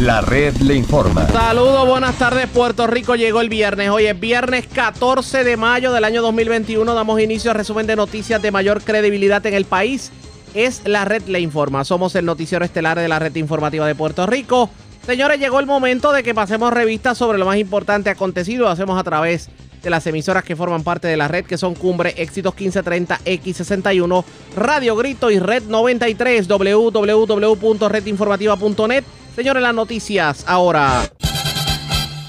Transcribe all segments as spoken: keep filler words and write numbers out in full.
La red le informa. Saludos, buenas tardes. Puerto Rico llegó el viernes. Hoy es viernes catorce de mayo del año dos mil veintiuno. Damos inicio al resumen de noticias de mayor credibilidad en el país. Es La Red le informa. Somos el noticiero estelar de la red informativa de Puerto Rico. Señores, llegó el momento de que pasemos revistas sobre lo más importante acontecido. Lo hacemos a través de las emisoras que forman parte de la red, que son Cumbre, Éxitos quince treinta, X sesenta y uno, Radio Grito y Red noventa y tres, doble u doble u doble u punto red informativa punto net. Señores, las noticias ahora.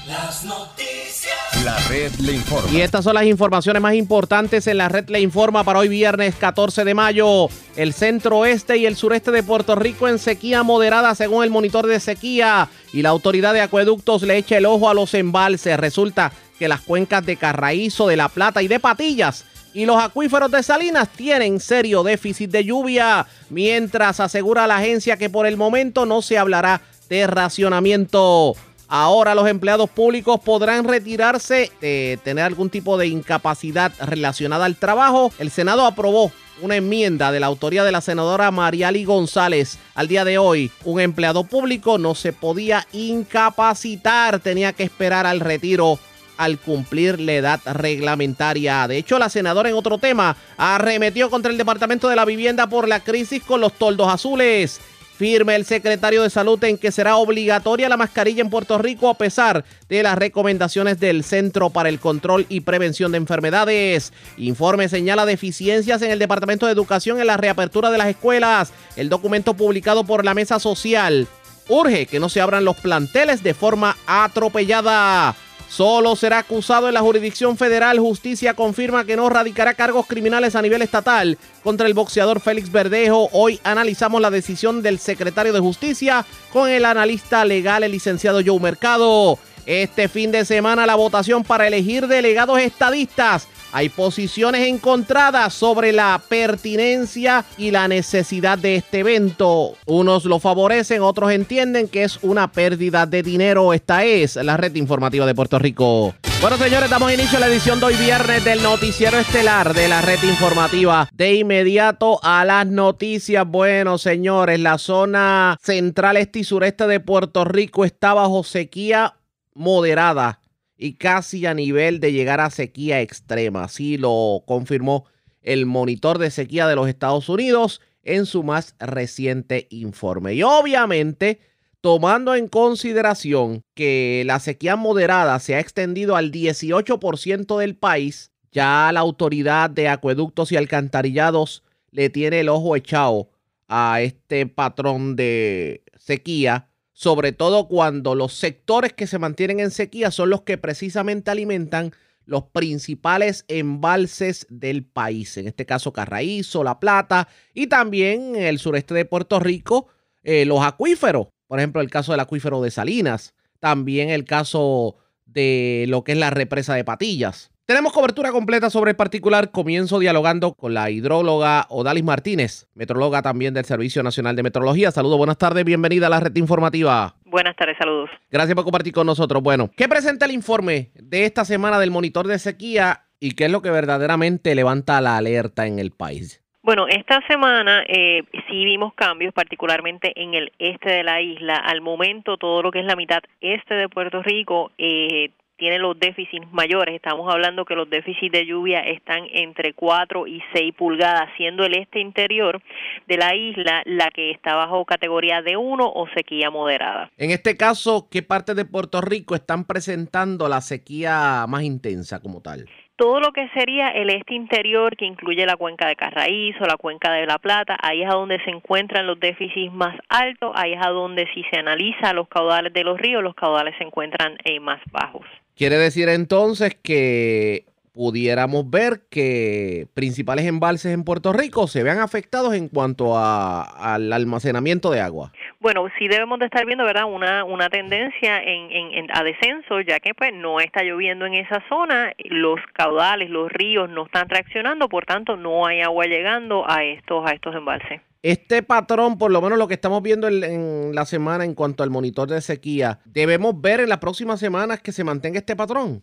Las noticias. La red le informa. Y estas son las informaciones más importantes en la red le informa para hoy viernes catorce de mayo. El centro oeste y el sureste de Puerto Rico en sequía moderada según el monitor de sequía. Y la autoridad de acueductos le echa el ojo a los embalses. Resulta que las cuencas de Carraízo, de La Plata y de Patillas y los acuíferos de Salinas tienen serio déficit de lluvia, mientras asegura la agencia que por el momento no se hablará de racionamiento. Ahora los empleados públicos podrán retirarse de tener algún tipo de incapacidad relacionada al trabajo. El Senado aprobó una enmienda de la autoría de la senadora Mariali González. Al día de hoy, un empleado público no se podía incapacitar, tenía que esperar al retiro al cumplir la edad reglamentaria. De hecho, la senadora, en otro tema, arremetió contra el Departamento de la Vivienda por la crisis con los toldos azules. Firme el secretario de Salud en que será obligatoria la mascarilla en Puerto Rico a pesar de las recomendaciones del Centro para el Control y Prevención de Enfermedades. Informe señala deficiencias en el Departamento de Educación en la reapertura de las escuelas. El documento publicado por la Mesa Social urge que no se abran los planteles de forma atropellada. Solo será acusado en la jurisdicción federal. Justicia confirma que no radicará cargos criminales a nivel estatal contra el boxeador Félix Verdejo. Hoy analizamos la decisión del secretario de Justicia con el analista legal, el licenciado Joe Mercado. Este fin de semana la votación para elegir delegados estadistas. Hay posiciones encontradas sobre la pertinencia y la necesidad de este evento. Unos lo favorecen, otros entienden que es una pérdida de dinero. Esta es la red informativa de Puerto Rico. Bueno, señores, damos inicio a la edición de hoy viernes del noticiero estelar de la red informativa. De inmediato a las noticias. Bueno, señores, la zona central, este y sureste de Puerto Rico está bajo sequía moderada y casi a nivel de llegar a sequía extrema. Así lo confirmó el monitor de sequía de los Estados Unidos en su más reciente informe. Y obviamente, tomando en consideración que la sequía moderada se ha extendido al dieciocho por ciento del país, ya la autoridad de acueductos y alcantarillados le tiene el ojo echado a este patrón de sequía, sobre todo cuando los sectores que se mantienen en sequía son los que precisamente alimentan los principales embalses del país. En este caso, Carraízo, La Plata y también en el sureste de Puerto Rico, eh, los acuíferos. Por ejemplo, el caso del acuífero de Salinas. También el caso de lo que es la represa de Patillas. Tenemos cobertura completa sobre el particular. Comienzo dialogando con la hidróloga Odalis Martínez, meteoróloga también del Servicio Nacional de Meteorología. Saludos, buenas tardes, bienvenida a la red informativa. Buenas tardes, saludos. Gracias por compartir con nosotros. Bueno, ¿qué presenta el informe de esta semana del monitor de sequía y qué es lo que verdaderamente levanta la alerta en el país? Bueno, esta semana eh, sí vimos cambios, particularmente en el este de la isla. Al momento, todo lo que es la mitad este de Puerto Rico eh, tiene los déficits mayores. Estamos hablando que los déficits de lluvia están entre cuatro y seis pulgadas, siendo el este interior de la isla la que está bajo categoría de uno o sequía moderada. En este caso, ¿qué partes de Puerto Rico están presentando la sequía más intensa como tal? Todo lo que sería el este interior, que incluye la cuenca de Carraízo, la cuenca de La Plata, ahí es a donde se encuentran los déficits más altos, ahí es a donde si se analiza los caudales de los ríos, los caudales se encuentran eh, más bajos. Quiere decir entonces que pudiéramos ver que principales embalses en Puerto Rico se vean afectados en cuanto a, al almacenamiento de agua. Bueno, sí debemos de estar viendo, ¿verdad?, una una tendencia en, en, en a descenso, ya que pues no está lloviendo en esa zona, los caudales, los ríos no están reaccionando, por tanto no hay agua llegando a estos a estos embalses. Este patrón, por lo menos lo que estamos viendo en, en la semana en cuanto al monitor de sequía, ¿debemos ver en las próximas semanas que se mantenga este patrón?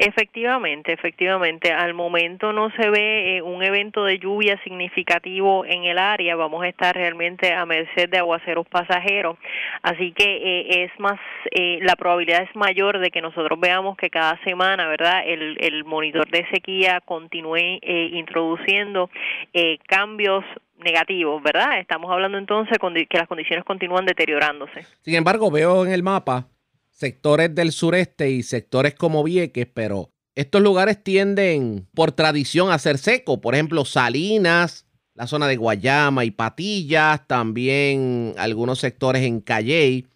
Efectivamente, efectivamente. Al momento no se ve eh, un evento de lluvia significativo en el área. Vamos a estar realmente a merced de aguaceros pasajeros. Así que eh, es más, eh, la probabilidad es mayor de que nosotros veamos que cada semana, ¿verdad?, el, el monitor de sequía continúe eh, introduciendo eh, cambios negativos, ¿verdad? Estamos hablando entonces que las condiciones continúan deteriorándose. Sin embargo, veo en el mapa sectores del sureste y sectores como Vieques, pero estos lugares tienden por tradición a ser secos. Por ejemplo, Salinas, la zona de Guayama y Patillas, también algunos sectores en Cayey.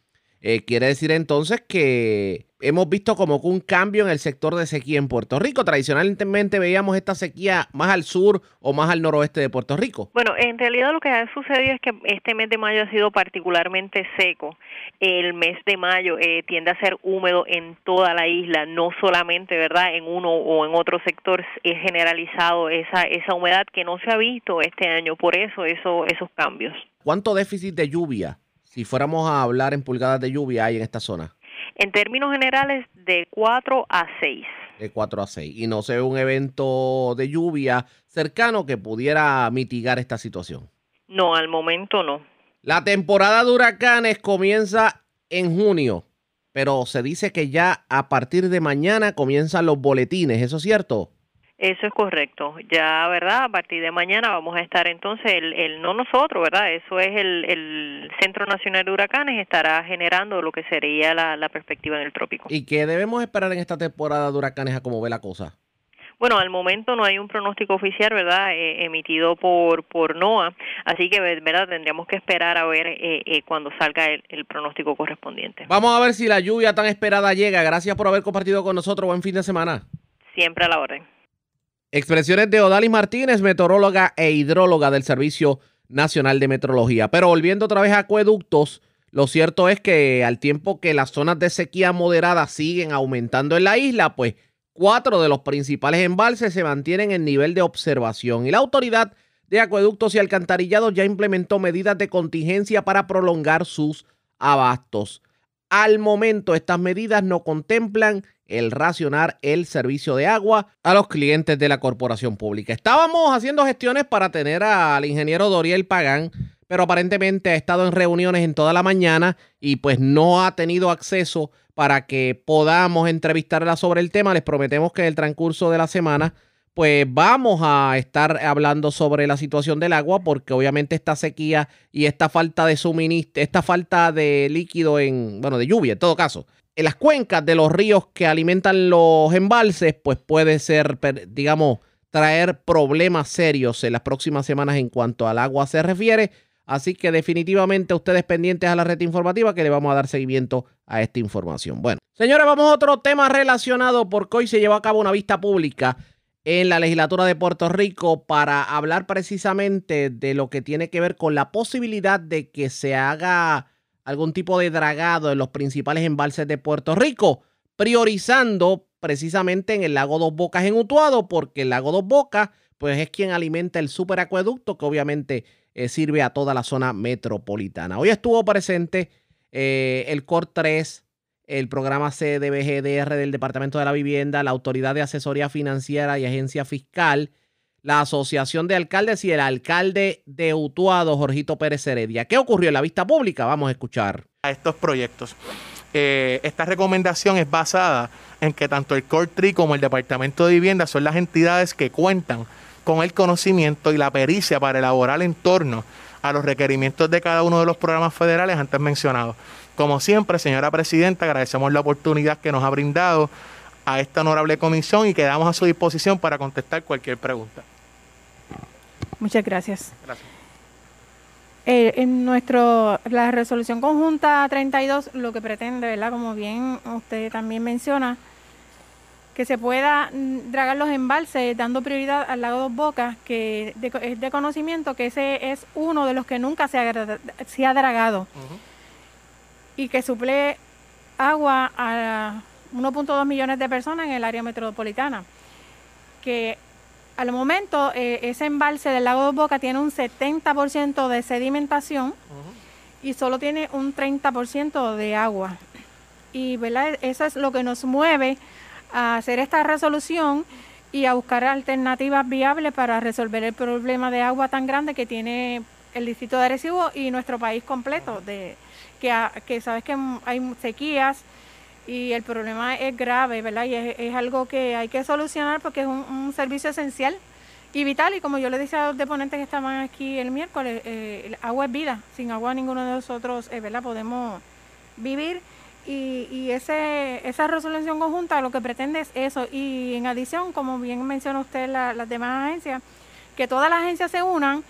Eh, quiere decir entonces que hemos visto como un cambio en el sector de sequía en Puerto Rico. Tradicionalmente veíamos esta sequía más al sur o más al noroeste de Puerto Rico. Bueno, en realidad lo que ha sucedido es que este mes de mayo ha sido particularmente seco. El mes de mayo eh, tiende a ser húmedo en toda la isla, no solamente, ¿verdad?, en uno o en otro sector. Es generalizado esa esa humedad que no se ha visto este año, por eso, eso esos cambios. ¿Cuánto déficit de lluvia, si fuéramos a hablar en pulgadas de lluvia, hay en esta zona? En términos generales, de cuatro a seis. De cuatro a seis. Y no se ve un evento de lluvia cercano que pudiera mitigar esta situación. No, al momento no. La temporada de huracanes comienza en junio, pero se dice que ya a partir de mañana comienzan los boletines. ¿Eso es cierto? Eso es correcto. Ya, ¿verdad?, a partir de mañana vamos a estar entonces, el, el no nosotros, ¿verdad?, eso es el, el Centro Nacional de Huracanes, estará generando lo que sería la, la perspectiva en el trópico. ¿Y qué debemos esperar en esta temporada de huracanes a cómo ve la cosa? Bueno, al momento no hay un pronóstico oficial, ¿verdad?, eh, emitido por por NOAA, así que, ¿verdad?, tendríamos que esperar a ver eh, eh, cuando salga el, el pronóstico correspondiente. Vamos a ver si la lluvia tan esperada llega. Gracias por haber compartido con nosotros. Buen fin de semana. Siempre a la orden. Expresiones de Odalis Martínez, meteoróloga e hidróloga del Servicio Nacional de Meteorología. Pero volviendo otra vez a acueductos, lo cierto es que al tiempo que las zonas de sequía moderada siguen aumentando en la isla, pues cuatro de los principales embalses se mantienen en nivel de observación. Y la Autoridad de Acueductos y Alcantarillados ya implementó medidas de contingencia para prolongar sus abastos. Al momento, estas medidas no contemplan el racionar el servicio de agua a los clientes de la corporación pública. Estábamos haciendo gestiones para tener al ingeniero Doriel Pagán, pero aparentemente ha estado en reuniones en toda la mañana y pues no ha tenido acceso para que podamos entrevistarla sobre el tema. Les prometemos que en el transcurso de la semana pues vamos a estar hablando sobre la situación del agua, porque obviamente esta sequía y esta falta de suministro, esta falta de líquido en, bueno, de lluvia en todo caso, en las cuencas de los ríos que alimentan los embalses, pues puede ser, digamos, traer problemas serios en las próximas semanas en cuanto al agua se refiere. Así que definitivamente ustedes pendientes a la red informativa, que le vamos a dar seguimiento a esta información. Bueno, señores, vamos a otro tema relacionado, porque hoy se llevó a cabo una vista pública en la legislatura de Puerto Rico para hablar precisamente de lo que tiene que ver con la posibilidad de que se haga algún tipo de dragado en los principales embalses de Puerto Rico, priorizando precisamente en el Lago Dos Bocas en Utuado, porque el Lago Dos Bocas pues es quien alimenta el superacueducto que obviamente eh, sirve a toda la zona metropolitana. Hoy estuvo presente eh, el C O R tres, el programa C D B G D R del Departamento de la Vivienda, la Autoridad de Asesoría Financiera y Agencia Fiscal, la Asociación de Alcaldes y el alcalde de Utuado, Jorgito Pérez Heredia. ¿Qué ocurrió en la vista pública? Vamos a escuchar. A estos proyectos. Eh, esta recomendación es basada en que tanto el C O R tres como el Departamento de Vivienda son las entidades que cuentan con el conocimiento y la pericia para elaborar en torno a los requerimientos de cada uno de los programas federales antes mencionados. Como siempre, señora presidenta, agradecemos la oportunidad que nos ha brindado a esta honorable comisión y quedamos a su disposición para contestar cualquier pregunta. Muchas gracias. Gracias. Eh, en nuestro, la resolución conjunta treinta y dos lo que pretende, ¿verdad?, como bien usted también menciona, que se pueda dragar los embalses dando prioridad al Lago Dos Bocas, que de, es de conocimiento que ese es uno de los que nunca se ha, se ha dragado. Uh-huh. Y que suple agua a uno punto dos millones de personas en el área metropolitana, que al momento eh, ese embalse del Lago Dos Bocas tiene un setenta por ciento de sedimentación. Uh-huh. Y solo tiene un treinta por ciento de agua. Y, ¿verdad?, eso es lo que nos mueve a hacer esta resolución y a buscar alternativas viables para resolver el problema de agua tan grande que tiene el distrito de Arecibo y nuestro país completo, de que, a, que sabes que hay sequías y el problema es grave, ¿verdad? Y es, es algo que hay que solucionar porque es un, un servicio esencial y vital. Y como yo le decía a los deponentes que estaban aquí el miércoles, eh, el agua es vida. Sin agua ninguno de nosotros, eh, ¿verdad?, podemos vivir. Y, y ese, esa resolución conjunta lo que pretende es eso. Y en adición, como bien menciona usted, la, las demás agencias, que todas las agencias se unan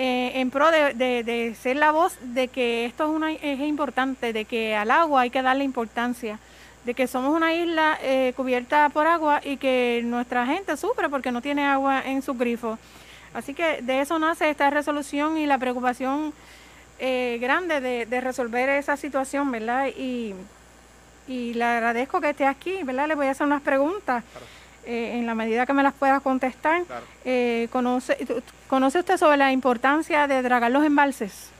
Eh, en pro de, de, de ser la voz de que esto es, una, es importante, de que al agua hay que darle importancia, de que somos una isla eh, cubierta por agua y que nuestra gente sufre porque no tiene agua en sus grifos. Así que de eso nace esta resolución y la preocupación eh, grande de, de resolver esa situación, ¿verdad? Y, y le agradezco que esté aquí, ¿verdad? Le voy a hacer unas preguntas. Claro. Eh, en la medida que me las pueda contestar. Claro. eh, ¿conoce, ¿Conoce usted sobre la importancia de dragar los embalses?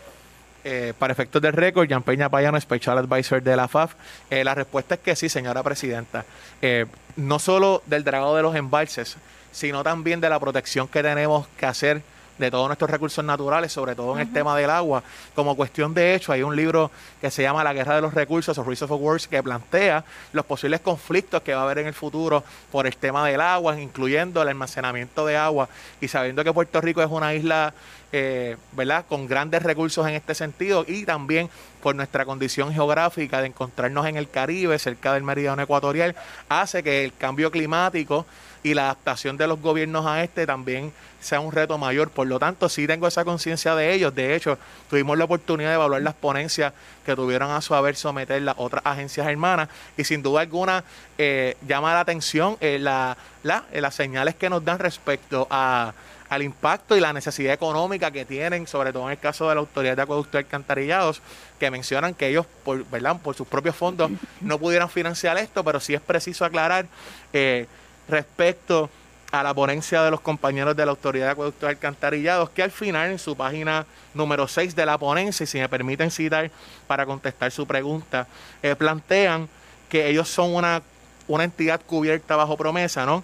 Eh, para efectos del récord, Jean Peña Payano, Special Advisor de la F A F. Eh, la respuesta es que sí, señora presidenta. Eh, no solo del dragado de los embalses, sino también de la protección que tenemos que hacer de todos nuestros recursos naturales, sobre todo en uh-huh. el tema del agua. Como cuestión de hecho, hay un libro que se llama La Guerra de los Recursos, o Resource Wars, que plantea los posibles conflictos que va a haber en el futuro por el tema del agua, incluyendo el almacenamiento de agua. Y sabiendo que Puerto Rico es una isla, eh, ¿verdad?, con grandes recursos en este sentido, y también por nuestra condición geográfica de encontrarnos en el Caribe, cerca del meridiano ecuatorial, hace que el cambio climático y la adaptación de los gobiernos a este también sea un reto mayor. Por lo tanto, sí tengo esa conciencia de ellos. De hecho, tuvimos la oportunidad de evaluar las ponencias que tuvieron a su haber someter las otras agencias hermanas y sin duda alguna eh, llama la atención eh, la, la, eh, las señales que nos dan respecto a, al impacto y la necesidad económica que tienen, sobre todo en el caso de la Autoridad de Acueductos y Alcantarillados, que mencionan que ellos, por, ¿verdad?, por sus propios fondos no pudieran financiar esto, pero sí es preciso aclarar eh, respecto a la ponencia de los compañeros de la Autoridad de Acueductos y Alcantarillados, que al final en su página número seis de la ponencia, y si me permiten citar para contestar su pregunta, eh, plantean que ellos son una, una entidad cubierta bajo promesa, ¿no?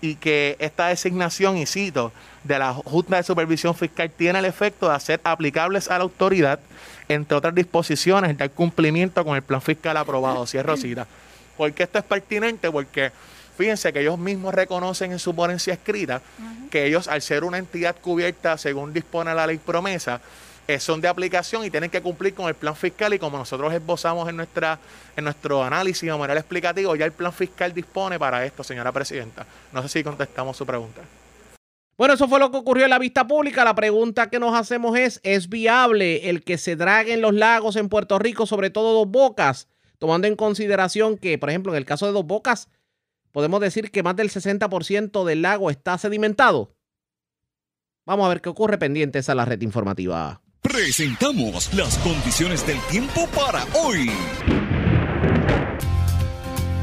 Y que esta designación, y cito, de la Junta de Supervisión Fiscal tiene el efecto de hacer aplicables a la autoridad, entre otras disposiciones, dar cumplimiento con el plan fiscal aprobado. Cierro cita. ¿Por qué esto es pertinente? Porque fíjense que ellos mismos reconocen en su ponencia escrita uh-huh. que ellos, al ser una entidad cubierta según dispone la ley promesa, eh, son de aplicación y tienen que cumplir con el plan fiscal. Y como nosotros esbozamos en nuestra en nuestro análisis memorial explicativo, ya el plan fiscal dispone para esto, señora presidenta. No sé si contestamos su pregunta. Bueno, eso fue lo que ocurrió en la vista pública. La pregunta que nos hacemos es, ¿es viable el que se draguen los lagos en Puerto Rico, sobre todo Dos Bocas? Tomando en consideración que, por ejemplo, en el caso de Dos Bocas, podemos decir que más del sesenta por ciento del lago está sedimentado. Vamos a ver qué ocurre, pendientes a la red informativa. Presentamos las condiciones del tiempo para hoy.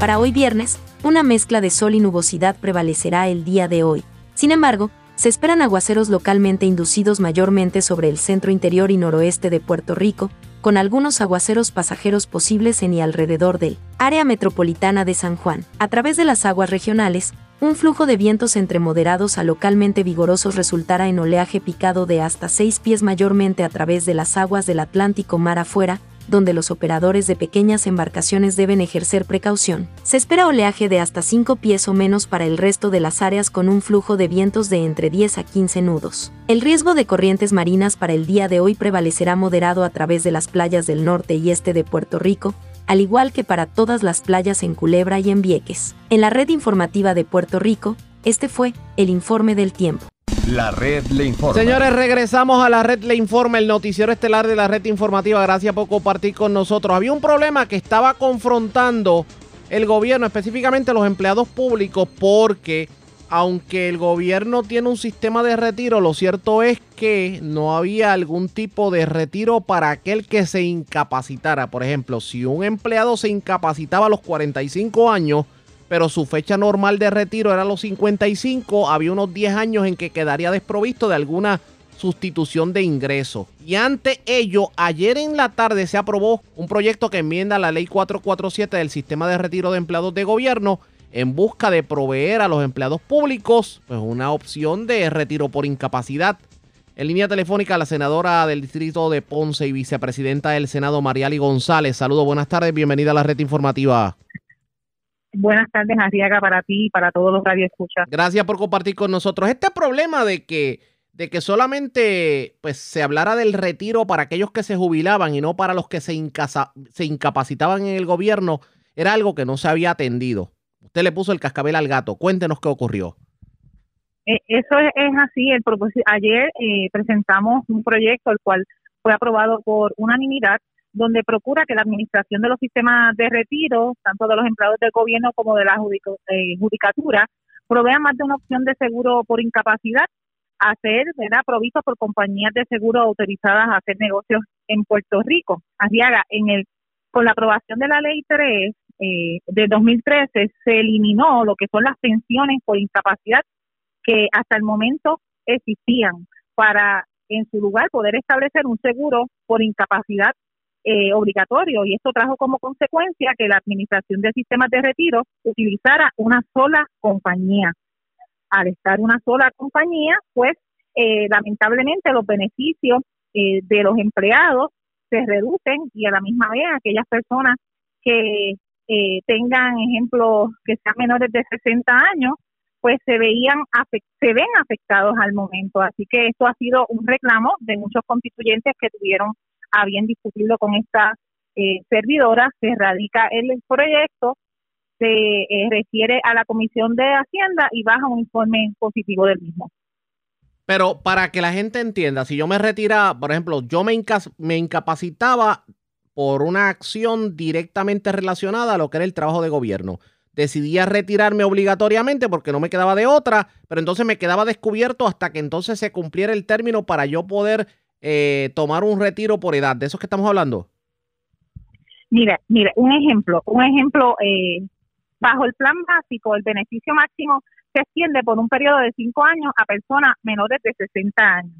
Para hoy viernes, una mezcla de sol y nubosidad prevalecerá el día de hoy. Sin embargo, se esperan aguaceros localmente inducidos mayormente sobre el centro interior y noroeste de Puerto Rico, con algunos aguaceros pasajeros posibles en y alrededor del área metropolitana de San Juan. A través de las aguas regionales, un flujo de vientos entre moderados a localmente vigorosos resultará en oleaje picado de hasta seis pies mayormente a través de las aguas del Atlántico mar afuera, donde los operadores de pequeñas embarcaciones deben ejercer precaución. Se espera oleaje de hasta cinco pies o menos para el resto de las áreas con un flujo de vientos de entre diez a quince nudos. El riesgo de corrientes marinas para el día de hoy prevalecerá moderado a través de las playas del norte y este de Puerto Rico, al igual que para todas las playas en Culebra y en Vieques. En la red informativa de Puerto Rico, este fue el informe del tiempo. La Red Le Informa. Señores, regresamos a La Red Le Informa, el noticiero estelar de la red informativa. Gracias por compartir con nosotros. Había un problema que estaba confrontando el gobierno, específicamente los empleados públicos, porque aunque el gobierno tiene un sistema de retiro, lo cierto es que no había algún tipo de retiro para aquel que se incapacitara. Por ejemplo, si un empleado se incapacitaba a los cuarenta y cinco años, pero su fecha normal de retiro era los cincuenta y cinco, había unos diez años en que quedaría desprovisto de alguna sustitución de ingreso. Y ante ello, ayer en la tarde se aprobó un proyecto que enmienda la ley cuatrocientos cuarenta y siete del sistema de retiro de empleados de gobierno, en busca de proveer a los empleados públicos pues una opción de retiro por incapacidad. En línea telefónica, la senadora del distrito de Ponce y vicepresidenta del Senado, Mariali González. Saludos, buenas tardes, bienvenida a la red informativa. Buenas tardes, Arriaga, para ti y para todos los radioescuchas. Gracias por compartir con nosotros. Este problema de que, de que solamente pues, se hablara del retiro para aquellos que se jubilaban y no para los que se, incasa, se incapacitaban en el gobierno, era algo que no se había atendido. Usted le puso el cascabel al gato. Cuéntenos qué ocurrió. Eh, eso es, es así. El Ayer eh, presentamos un proyecto, el cual fue aprobado por unanimidad, donde procura que la administración de los sistemas de retiro, tanto de los empleados del gobierno como de la judico, eh, judicatura, provea más de una opción de seguro por incapacidad a ser, ¿verdad?, provistos por compañías de seguro autorizadas a hacer negocios en Puerto Rico. Arriaga, en el, con la aprobación de la ley tres eh, de dos mil trece se eliminó lo que son las pensiones por incapacidad que hasta el momento existían para, en su lugar, poder establecer un seguro por incapacidad Eh, obligatorio, y esto trajo como consecuencia que la administración de sistemas de retiro utilizara una sola compañía. Al estar una sola compañía, pues eh, lamentablemente los beneficios eh, de los empleados se reducen, y a la misma vez aquellas personas que eh, tengan, ejemplo, que sean menores de sesenta años, pues se veían se ven afectados al momento. Así que esto ha sido un reclamo de muchos constituyentes que tuvieron habían discutido con esta eh, servidora. Se radica el proyecto, se eh, refiere a la Comisión de Hacienda y baja un informe positivo del mismo. Pero para que la gente entienda, si yo me retiraba, por ejemplo, yo me, inca me incapacitaba por una acción directamente relacionada a lo que era el trabajo de gobierno. Decidía retirarme obligatoriamente porque no me quedaba de otra, pero entonces me quedaba descubierto hasta que entonces se cumpliera el término para yo poder Eh, tomar un retiro por edad. ¿De eso que estamos hablando? Mira, mira, un ejemplo, un ejemplo, eh, bajo el plan básico, el beneficio máximo se extiende por un periodo de cinco años a personas menores de sesenta años.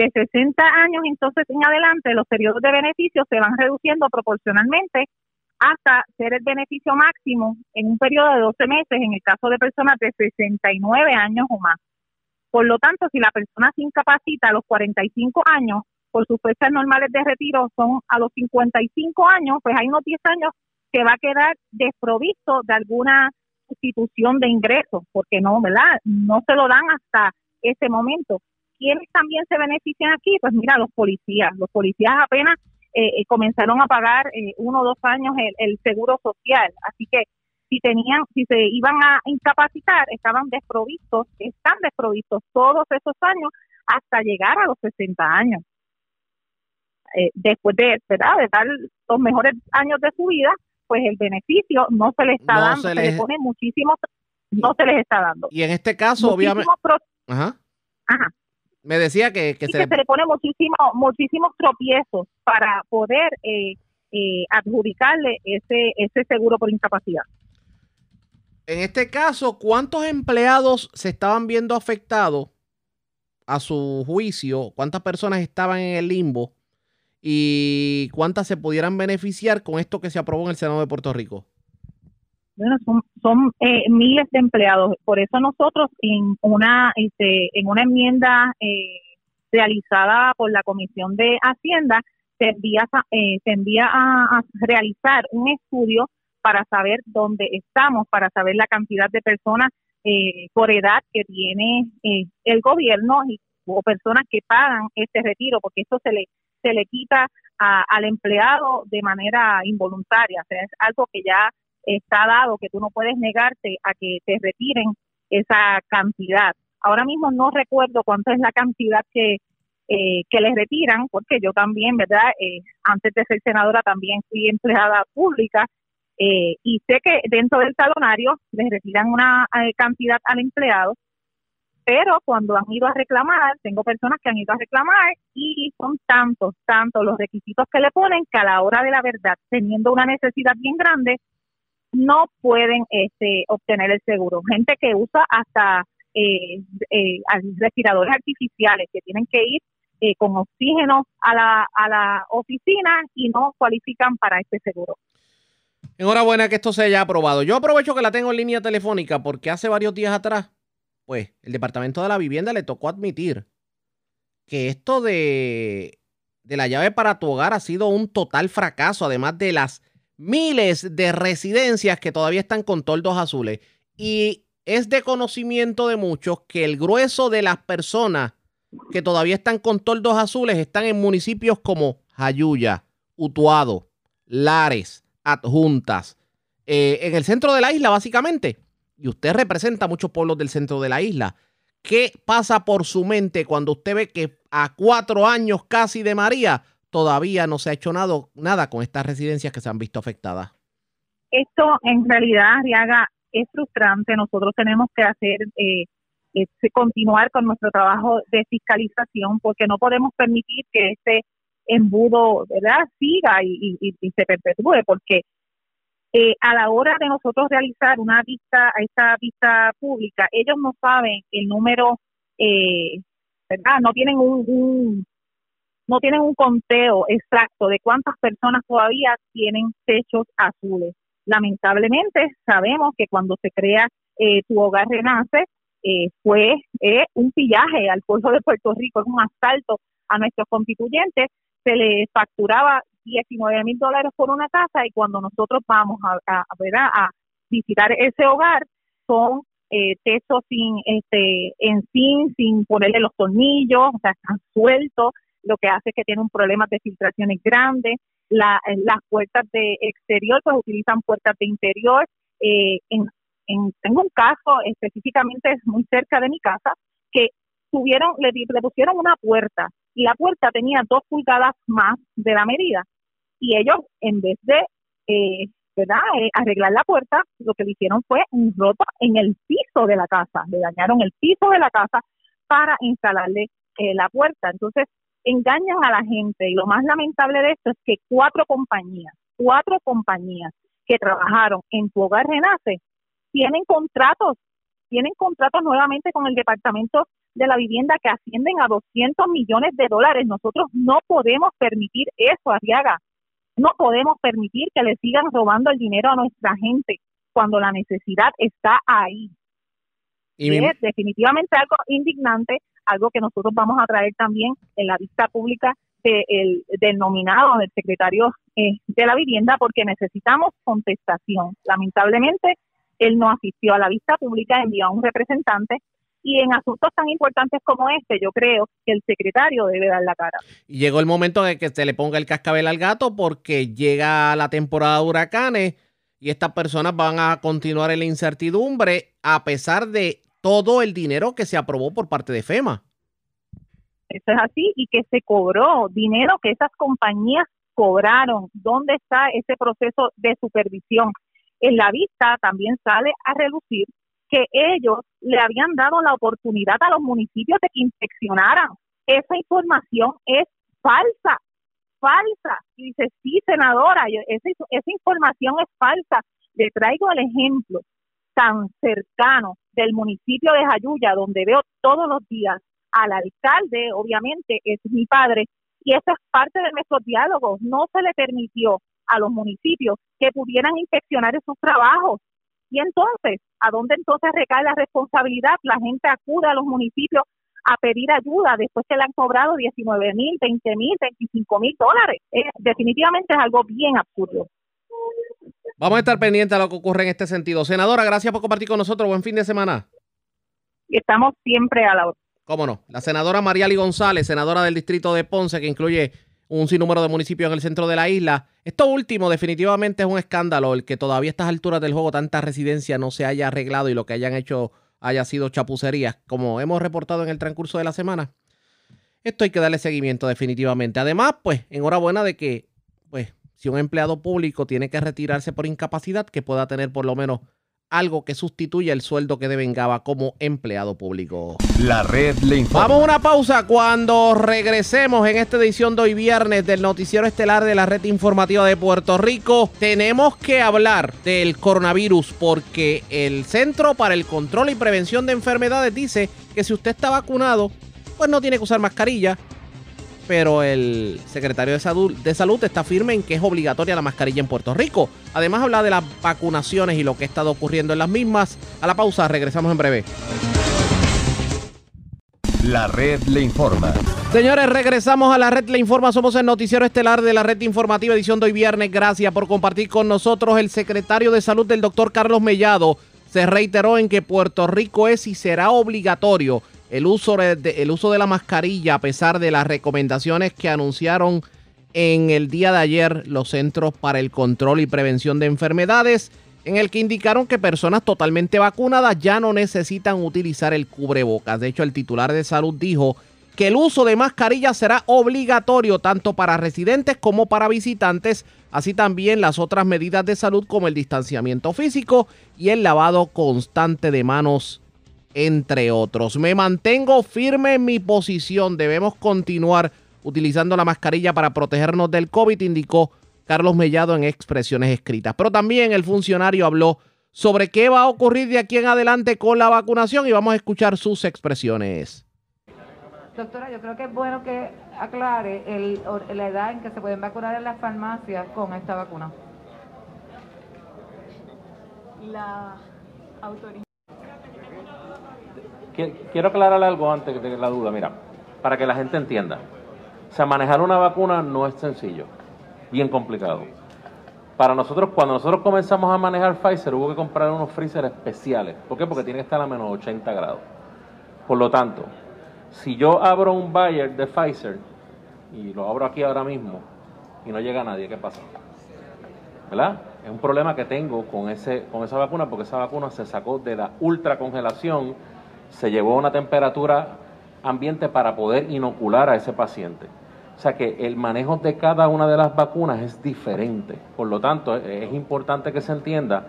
De sesenta años, entonces, en adelante, los periodos de beneficio se van reduciendo proporcionalmente hasta ser el beneficio máximo en un periodo de doce meses, en el caso de personas de sesenta y nueve años o más. Por lo tanto, si la persona se incapacita a los cuarenta y cinco años, por sus fechas normales de retiro son a los cincuenta y cinco años, pues hay unos diez años que va a quedar desprovisto de alguna sustitución de ingresos, porque no, ¿verdad? No se lo dan hasta ese momento. ¿Quiénes también se benefician aquí? Pues mira, los policías. Los policías apenas eh, comenzaron a pagar eh, uno o dos años el, el seguro social, así que si tenían, si se iban a incapacitar, estaban desprovistos, están desprovistos todos esos años hasta llegar a los sesenta años. Eh, después de, ¿verdad?, de dar los mejores años de su vida, pues el beneficio no se le está no dando, se, les... se le pone muchísimos, no se les está dando. Y en este caso, muchísimos obviamente... Pro... Ajá. Ajá. Me decía que, que, se... que se le pone muchísimo, muchísimos tropiezos para poder eh, eh, adjudicarle ese, ese seguro por incapacidad. En este caso, ¿cuántos empleados se estaban viendo afectados a su juicio? ¿Cuántas personas estaban en el limbo? ¿Y cuántas se pudieran beneficiar con esto que se aprobó en el Senado de Puerto Rico? Bueno, son, son eh, miles de empleados. Por eso nosotros en una, este, en una enmienda eh, realizada por la Comisión de Hacienda se envía, eh, se envía a, a realizar un estudio para saber dónde estamos, para saber la cantidad de personas eh, por edad que tiene eh, el gobierno y, o personas que pagan este retiro, porque esto se le se le quita a, al empleado de manera involuntaria. O sea, es algo que ya está dado, que tú no puedes negarte a que te retiren esa cantidad. Ahora mismo no recuerdo cuánto es la cantidad que, eh, que les retiran, porque yo también, ¿verdad? Eh, antes de ser senadora también fui empleada pública, Eh, y sé que dentro del talonario les retiran una eh, cantidad al empleado, pero cuando han ido a reclamar, tengo personas que han ido a reclamar y son tantos, tantos los requisitos que le ponen que a la hora de la verdad, teniendo una necesidad bien grande, no pueden este, obtener el seguro. Gente que usa hasta eh, eh, respiradores artificiales, que tienen que ir eh, con oxígeno a la, a la oficina y no cualifican para este seguro. Enhorabuena que esto se haya aprobado. Yo aprovecho que la tengo en línea telefónica porque hace varios días atrás, pues, el Departamento de la Vivienda le tocó admitir que esto de, de la llave para tu hogar ha sido un total fracaso, además de las miles de residencias que todavía están con toldos azules. Y es de conocimiento de muchos que el grueso de las personas que todavía están con toldos azules están en municipios como Jayuya, Utuado, Lares, Adjuntas, eh, en el centro de la isla básicamente. Y usted representa a muchos pueblos del centro de la isla. ¿Qué pasa por su mente cuando usted ve que a cuatro años casi de María todavía no se ha hecho nada, nada con estas residencias que se han visto afectadas? Esto en realidad, Arriaga, es frustrante. Nosotros tenemos que hacer eh, es continuar con nuestro trabajo de fiscalización porque no podemos permitir que este embudo, ¿verdad?, siga y, y, y se perpetúe, porque eh, a la hora de nosotros realizar una vista, esta vista pública, ellos no saben el número, eh, ¿verdad?, no tienen un, un no tienen un conteo exacto de cuántas personas todavía tienen techos azules. Lamentablemente sabemos que cuando se crea eh, Tu Hogar Renace, eh, fue eh, un pillaje al pueblo de Puerto Rico, un asalto a nuestros constituyentes. Se les facturaba diecinueve mil dólares por una casa y cuando nosotros vamos a, a, a, a visitar ese hogar son eh, tesos sin este en zinc, sin ponerle los tornillos, o sea, están sueltos, lo que hace es que tienen problemas de filtraciones grandes. La, las puertas de exterior, pues utilizan puertas de interior. Eh, en, en, tengo un caso específicamente muy cerca de mi casa que tuvieron, le, le pusieron una puerta y la puerta tenía dos pulgadas más de la medida. Y ellos, en vez de eh, ¿verdad? Eh, arreglar la puerta, lo que le hicieron fue un roto en el piso de la casa. Le dañaron el piso de la casa para instalarle eh, la puerta. Entonces, engañan a la gente. Y lo más lamentable de esto es que cuatro compañías, cuatro compañías que trabajaron en Tu Hogar Renace, tienen contratos, tienen contratos nuevamente con el Departamento de la Vivienda que ascienden a doscientos millones de dólares. Nosotros no podemos permitir eso, Arriaga. No podemos permitir que le sigan robando el dinero a nuestra gente cuando la necesidad está ahí. Y es bien, definitivamente algo indignante, algo que nosotros vamos a traer también en la vista pública de el, del nominado, del secretario eh, de la Vivienda, porque necesitamos contestación. Lamentablemente, él no asistió a la vista pública, envió a un representante, y en asuntos tan importantes como este, yo creo que el secretario debe dar la cara. Y llegó el momento en el que se le ponga el cascabel al gato, porque llega la temporada de huracanes y estas personas van a continuar en la incertidumbre a pesar de todo el dinero que se aprobó por parte de FEMA. Eso es así, y que se cobró dinero que esas compañías cobraron. ¿Dónde está ese proceso de supervisión? En la vista también sale a relucir que ellos le habían dado la oportunidad a los municipios de que inspeccionaran. Esa información es falsa, falsa. Y dice, sí, senadora, yo, esa, esa información es falsa. Le traigo el ejemplo tan cercano del municipio de Jayuya, donde veo todos los días al alcalde, obviamente es mi padre, y eso es parte de nuestros diálogos. No se le permitió a los municipios que pudieran inspeccionar esos trabajos. Y entonces, ¿a dónde entonces recae la responsabilidad? La gente acude a los municipios a pedir ayuda después que le han cobrado diecinueve mil, veinte mil, veinticinco mil dólares. Eh, definitivamente es algo bien absurdo. Vamos a estar pendientes a lo que ocurre en este sentido. Senadora, gracias por compartir con nosotros. Buen fin de semana. Estamos siempre a la hora. Cómo no. La senadora Mariali González, senadora del distrito de Ponce, que incluye un sinnúmero de municipios en el centro de la isla. Esto último definitivamente es un escándalo, el que todavía a estas alturas del juego tanta residencia no se haya arreglado y lo que hayan hecho haya sido chapucerías, como hemos reportado en el transcurso de la semana. Esto hay que darle seguimiento definitivamente. Además, pues, enhorabuena de que, pues, si un empleado público tiene que retirarse por incapacidad, que pueda tener por lo menos algo que sustituya el sueldo que devengaba como empleado público. La red le informa. Vamos a una pausa. Cuando regresemos en esta edición de hoy viernes del noticiero estelar de la red informativa de Puerto Rico, tenemos que hablar del coronavirus porque el Centro para el Control y Prevención de Enfermedades dice que si usted está vacunado, pues no tiene que usar mascarilla. pero el secretario de Salud, de Salud está firme en que es obligatoria la mascarilla en Puerto Rico. Además habla de las vacunaciones y lo que ha estado ocurriendo en las mismas. A la pausa, regresamos en breve. La Red Le Informa. Señores, regresamos a La Red Le Informa. Somos el noticiero estelar de la Red Informativa, edición de hoy viernes. Gracias por compartir con nosotros. El secretario de Salud del doctor Carlos Mellado se reiteró en que Puerto Rico es y será obligatorio el uso de, el uso de la mascarilla, a pesar de las recomendaciones que anunciaron en el día de ayer los Centros para el Control y Prevención de Enfermedades, en el que indicaron que personas totalmente vacunadas ya no necesitan utilizar el cubrebocas. De hecho, el titular de salud dijo que el uso de mascarilla será obligatorio tanto para residentes como para visitantes, así también las otras medidas de salud como el distanciamiento físico y el lavado constante de manos, entre otros. Me mantengo firme en mi posición, debemos continuar utilizando la mascarilla para protegernos del COVID, indicó Carlos Mellado en expresiones escritas. Pero también el funcionario habló sobre qué va a ocurrir de aquí en adelante con la vacunación y vamos a escuchar sus expresiones. Doctora, yo creo que es bueno que aclare el, la edad en que se pueden vacunar en las farmacias con esta vacuna. La autorización. Quiero aclarar algo antes de la duda, mira, para que la gente entienda. O sea, manejar una vacuna no es sencillo, bien complicado. Para nosotros, cuando nosotros comenzamos a manejar Pfizer, hubo que comprar unos freezer especiales. ¿Por qué? Porque tiene que estar a menos ochenta grados. Por lo tanto, si yo abro un Bayer de Pfizer, y lo abro aquí ahora mismo, y no llega a nadie, ¿qué pasa? ¿Verdad? Es un problema que tengo con, ese, con esa vacuna, porque esa vacuna se sacó de la ultracongelación, se llevó a una temperatura ambiente para poder inocular a ese paciente. O sea que el manejo de cada una de las vacunas es diferente. Por lo tanto, es importante que se entienda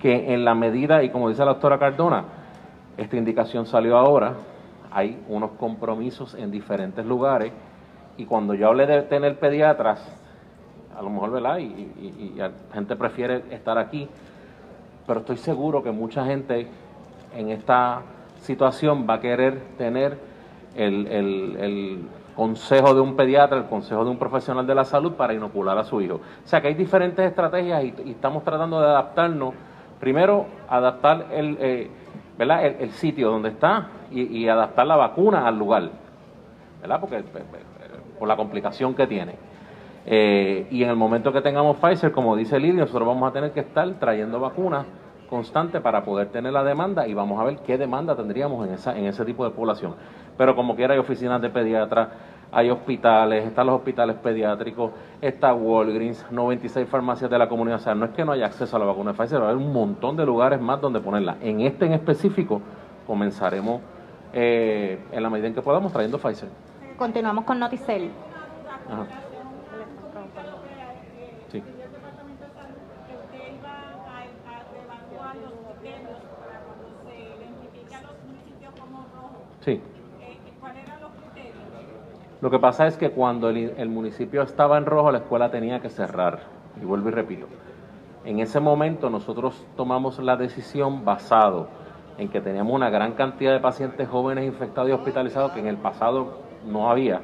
que en la medida, y como dice la doctora Cardona, esta indicación salió ahora, hay unos compromisos en diferentes lugares, y cuando yo hablé de tener pediatras, a lo mejor, ¿verdad? Y, y, y la gente prefiere estar aquí, pero estoy seguro que mucha gente en esta situación va a querer tener el, el, el consejo de un pediatra, el consejo de un profesional de la salud para inocular a su hijo. O sea que hay diferentes estrategias y, y estamos tratando de adaptarnos. Primero, adaptar el, eh, ¿verdad? El, el sitio donde está y, y adaptar la vacuna al lugar, ¿verdad? Porque por la complicación que tiene. Eh, y en el momento que tengamos Pfizer, como dice Lidia, nosotros vamos a tener que estar trayendo vacunas constante para poder tener la demanda y vamos a ver qué demanda tendríamos en esa en ese tipo de población. Pero como quiera hay oficinas de pediatras, hay hospitales, están los hospitales pediátricos, está Walgreens, noventa y seis farmacias de la comunidad. O sea, no es que no haya acceso a la vacuna de Pfizer, va a haber un montón de lugares más donde ponerla. En este en específico comenzaremos eh, en la medida en que podamos trayendo Pfizer. Continuamos con Noticel. Ajá. Sí. Sí. ¿Cuáles eran los criterios? Lo que pasa es que cuando el, el municipio estaba en rojo, la escuela tenía que cerrar. Y vuelvo y repito. En ese momento nosotros tomamos la decisión basado en que teníamos una gran cantidad de pacientes jóvenes infectados y hospitalizados que en el pasado no había.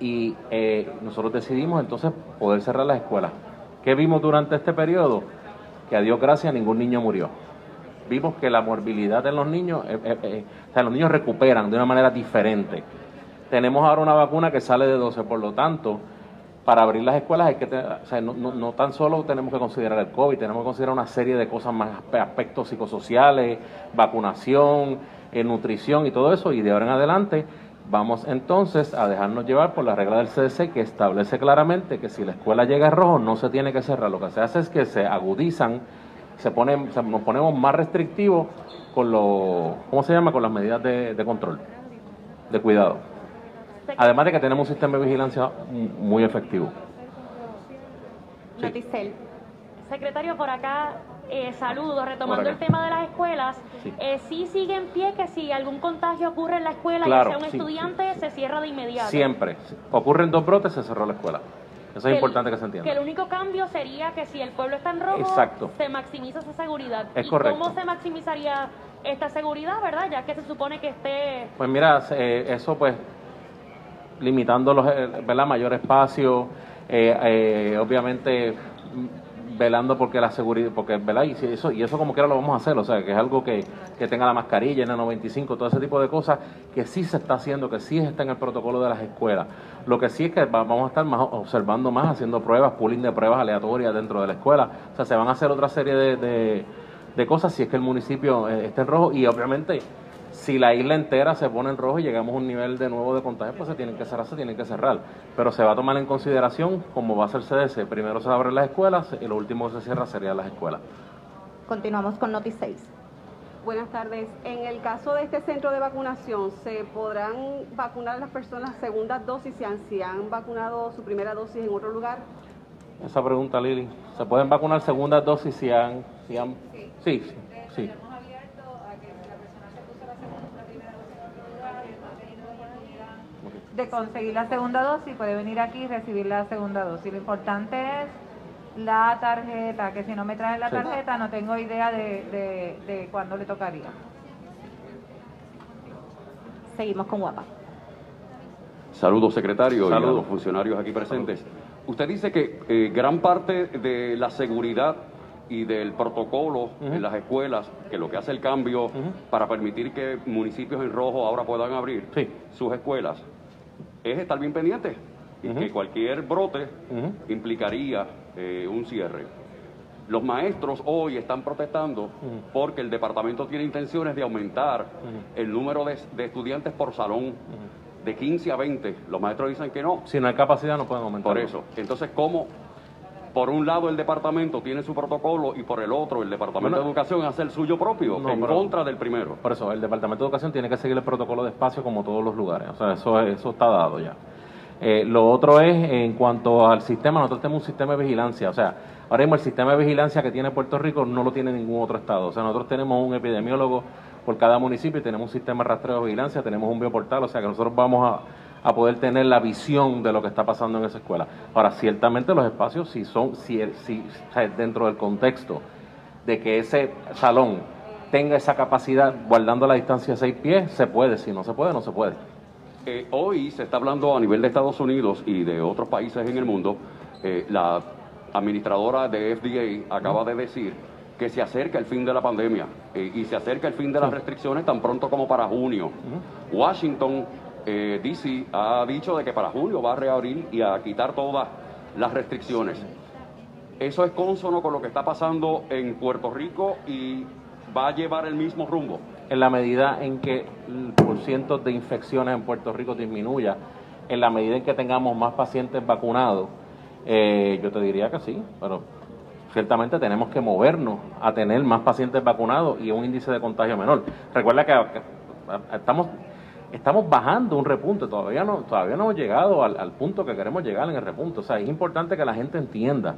Y eh, nosotros decidimos entonces poder cerrar las escuelas. ¿Qué vimos durante este periodo? Que a Dios gracias ningún niño murió. Vimos que la morbilidad de los niños, eh, eh, eh, o sea, los niños recuperan de una manera diferente. Tenemos ahora una vacuna que sale de doce, por lo tanto, para abrir las escuelas hay que tener, o sea, no, no, no tan solo tenemos que considerar el COVID, tenemos que considerar una serie de cosas más, aspectos psicosociales, vacunación, eh, nutrición y todo eso, y de ahora en adelante vamos entonces a dejarnos llevar por la regla del C D C que establece claramente que si la escuela llega a rojo no se tiene que cerrar, lo que se hace es que se agudizan, Se ponen, se, nos ponemos más restrictivos con los, ¿cómo se llama? Con las medidas de, de control, de cuidado. Además de que tenemos un sistema de vigilancia muy efectivo. Sí. Noticel. Secretario, por acá, eh, saludos. Retomando por acá el tema de las escuelas, sí, eh, ¿sí sigue en pie que si algún contagio ocurre en la escuela, claro, ya sea un sí, estudiante, sí, se cierra de inmediato? Siempre. Ocurren dos brotes, se cerró la escuela. Eso es que importante el, que se entienda. Que el único cambio sería que si el pueblo está en rojo, exacto, se maximiza esa seguridad. Es ¿Y correcto. ¿Cómo se maximizaría esta seguridad, verdad? Ya que se supone que esté... Pues mira, eh, eso pues limitando los, ¿verdad?, mayor espacio, eh, eh, obviamente velando porque la seguridad, porque, ¿verdad?, y eso, y eso como quiera lo vamos a hacer, o sea, que es algo que, que tenga la mascarilla, N noventa y cinco, todo ese tipo de cosas que sí se está haciendo, que sí está en el protocolo de las escuelas. Lo que sí es que vamos a estar más observando más, haciendo pruebas, pooling de pruebas aleatorias dentro de la escuela, o sea, se van a hacer otra serie de, de, de cosas si es que el municipio está en rojo, y obviamente si la isla entera se pone en rojo y llegamos a un nivel de nuevo de contagio, pues se tienen que cerrar, se tienen que cerrar. Pero se va a tomar en consideración cómo va a ser C D C. Primero se abren las escuelas y lo último que se cierra serían las escuelas. Continuamos con Noti seis. Buenas tardes. En el caso de este centro de vacunación, ¿se podrán vacunar las personas segunda dosis si han, si han vacunado su primera dosis en otro lugar? Esa pregunta, Lili. ¿Se pueden vacunar segunda dosis si han...? Si han... Sí. Sí, sí, sí. De conseguir la segunda dosis, puede venir aquí y recibir la segunda dosis. Lo importante es la tarjeta, que si no me traen la tarjeta, no tengo idea de, de, de cuándo le tocaría. Seguimos con Guapa. Saludos, secretario. Saludos. Y a los funcionarios aquí presentes. Usted dice que eh, gran parte de la seguridad y del protocolo uh-huh. en las escuelas, que lo que hace el cambio uh-huh. para permitir que municipios en rojo ahora puedan abrir sí. sus escuelas, es estar bien pendiente y uh-huh. que cualquier brote uh-huh. implicaría eh, un cierre. Los maestros hoy están protestando uh-huh. porque el departamento tiene intenciones de aumentar uh-huh. el número de, de estudiantes por salón uh-huh. de quince a veinte. Los maestros dicen que no. Si no hay capacidad no pueden aumentar. Por eso. Entonces, ¿cómo...? Por un lado el departamento tiene su protocolo y por el otro el departamento bueno, de educación hace el suyo propio, no, en pero, contra del primero. Por eso el departamento de educación tiene que seguir el protocolo de espacio como todos los lugares, o sea, eso, eso está dado ya. Eh, lo otro es, en cuanto al sistema, nosotros tenemos un sistema de vigilancia, o sea, ahora mismo el sistema de vigilancia que tiene Puerto Rico no lo tiene ningún otro estado, o sea, nosotros tenemos un epidemiólogo por cada municipio y tenemos un sistema de rastreo de vigilancia, tenemos un bioportal, o sea, que nosotros vamos a... a poder tener la visión de lo que está pasando en esa escuela. Ahora, ciertamente los espacios, si son si, si dentro del contexto de que ese salón tenga esa capacidad, guardando la distancia de seis pies, se puede. Si no se puede, no se puede. Eh, hoy se está hablando a nivel de Estados Unidos y de otros países en el mundo. Eh, la administradora de F D A acaba de decir que se acerca el fin de la pandemia eh, y se acerca el fin de las restricciones tan pronto como para junio. Washington... Eh, D C ha dicho de que para julio va a reabrir y a quitar todas las restricciones. Eso es cónsono con lo que está pasando en Puerto Rico y va a llevar el mismo rumbo. En la medida en que el porcentaje de infecciones en Puerto Rico disminuya, en la medida en que tengamos más pacientes vacunados, eh, yo te diría que sí, pero ciertamente tenemos que movernos a tener más pacientes vacunados y un índice de contagio menor. Recuerda que estamos... Estamos bajando un repunte, todavía no todavía no hemos llegado al, al punto que queremos llegar en el repunte. O sea, es importante que la gente entienda,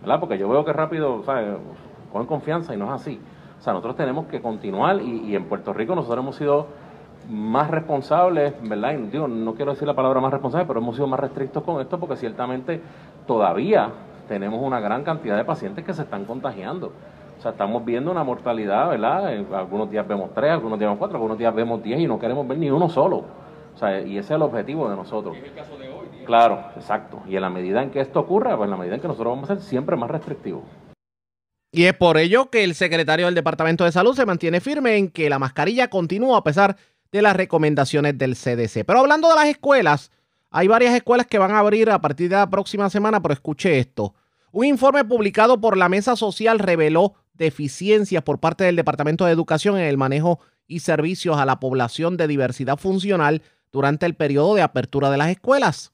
¿verdad? Porque yo veo que rápido, ¿sabes?, con confianza y no es así. O sea, nosotros tenemos que continuar y, y en Puerto Rico nosotros hemos sido más responsables, ¿verdad? Y, digo, no quiero decir la palabra más responsable, pero hemos sido más restrictos con esto porque ciertamente todavía tenemos una gran cantidad de pacientes que se están contagiando. O sea, estamos viendo una mortalidad, ¿verdad? Algunos días vemos tres, algunos días vemos cuatro, algunos días vemos diez y no queremos ver ni uno solo. O sea, y ese es el objetivo de nosotros. Es el caso de hoy. ¿Tienes? Claro, exacto. Y en la medida en que esto ocurra, pues en la medida en que nosotros vamos a ser siempre más restrictivos. Y es por ello que el secretario del Departamento de Salud se mantiene firme en que la mascarilla continúa a pesar de las recomendaciones del C D C. Pero hablando de las escuelas, hay varias escuelas que van a abrir a partir de la próxima semana, pero escuche esto. Un informe publicado por la Mesa Social reveló deficiencias por parte del Departamento de Educación en el manejo y servicios a la población de diversidad funcional durante el periodo de apertura de las escuelas.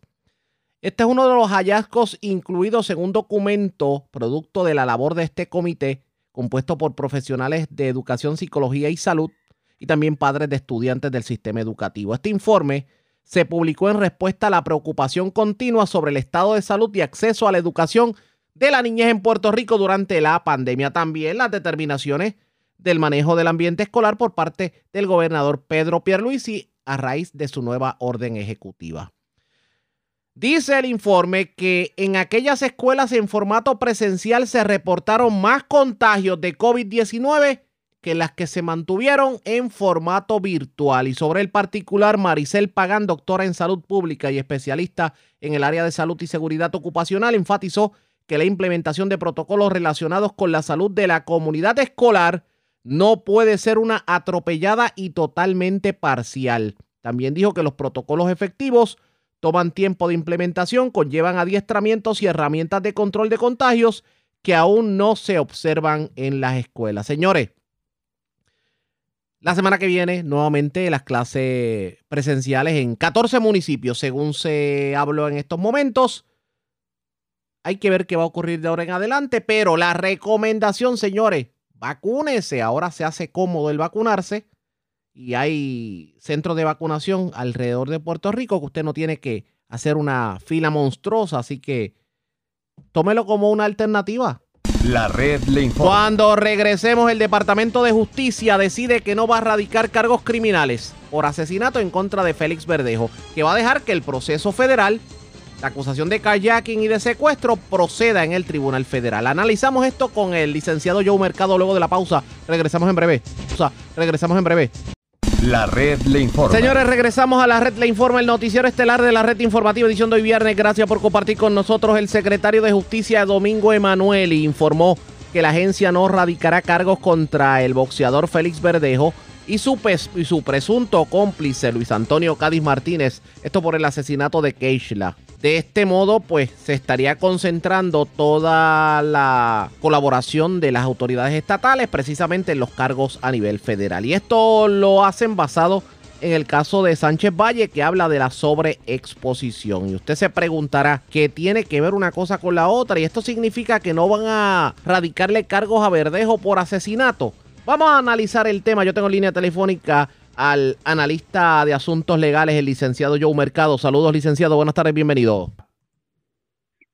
Este es uno de los hallazgos incluidos en un documento producto de la labor de este comité, compuesto por profesionales de educación, psicología y salud, y también padres de estudiantes del sistema educativo. Este informe se publicó en respuesta a la preocupación continua sobre el estado de salud y acceso a la educación de la niñez en Puerto Rico durante la pandemia. También las determinaciones del manejo del ambiente escolar por parte del gobernador Pedro Pierluisi a raíz de su nueva orden ejecutiva. Dice el informe que en aquellas escuelas en formato presencial se reportaron más contagios de COVID diecinueve que las que se mantuvieron en formato virtual. Y sobre el particular, Maricel Pagán, doctora en salud pública y especialista en el área de salud y seguridad ocupacional, enfatizó que la implementación de protocolos relacionados con la salud de la comunidad escolar no puede ser una atropellada y totalmente parcial. También dijo que los protocolos efectivos toman tiempo de implementación, conllevan adiestramientos y herramientas de control de contagios que aún no se observan en las escuelas. Señores, la semana que viene, nuevamente, las clases presenciales en catorce municipios, según se habló en estos momentos. Hay que ver qué va a ocurrir de ahora en adelante, pero la recomendación, señores, vacúnese. Ahora se hace cómodo el vacunarse y hay centros de vacunación alrededor de Puerto Rico que usted no tiene que hacer una fila monstruosa, así que tómelo como una alternativa. La red le informa. Cuando regresemos, el Departamento de Justicia decide que no va a radicar cargos criminales por asesinato en contra de Félix Verdejo, que va a dejar que el proceso federal, la acusación de kayaking y de secuestro, proceda en el Tribunal Federal. Analizamos esto con el licenciado Joe Mercado luego de la pausa. Regresamos en breve. O sea, regresamos en breve. La Red Le Informa. Señores, regresamos a La Red Le Informa, el noticiero estelar de la Red Informativa, edición de hoy viernes. Gracias por compartir con nosotros. El secretario de Justicia, Domingo Emanueli, informó que la agencia no radicará cargos contra el boxeador Félix Verdejo y su, y su presunto cómplice, Luis Antonio Cádiz Martínez. Esto por el asesinato de Keishla. De este modo, pues, se estaría concentrando toda la colaboración de las autoridades estatales, precisamente en los cargos a nivel federal. Y esto lo hacen basado en el caso de Sánchez Valle, que habla de la sobreexposición. Y usted se preguntará qué tiene que ver una cosa con la otra. Y esto significa que no van a radicarle cargos a Verdejo por asesinato. Vamos a analizar el tema. Yo tengo línea telefónica al analista de asuntos legales, el licenciado Joe Mercado. Saludos, licenciado. Buenas tardes, bienvenido.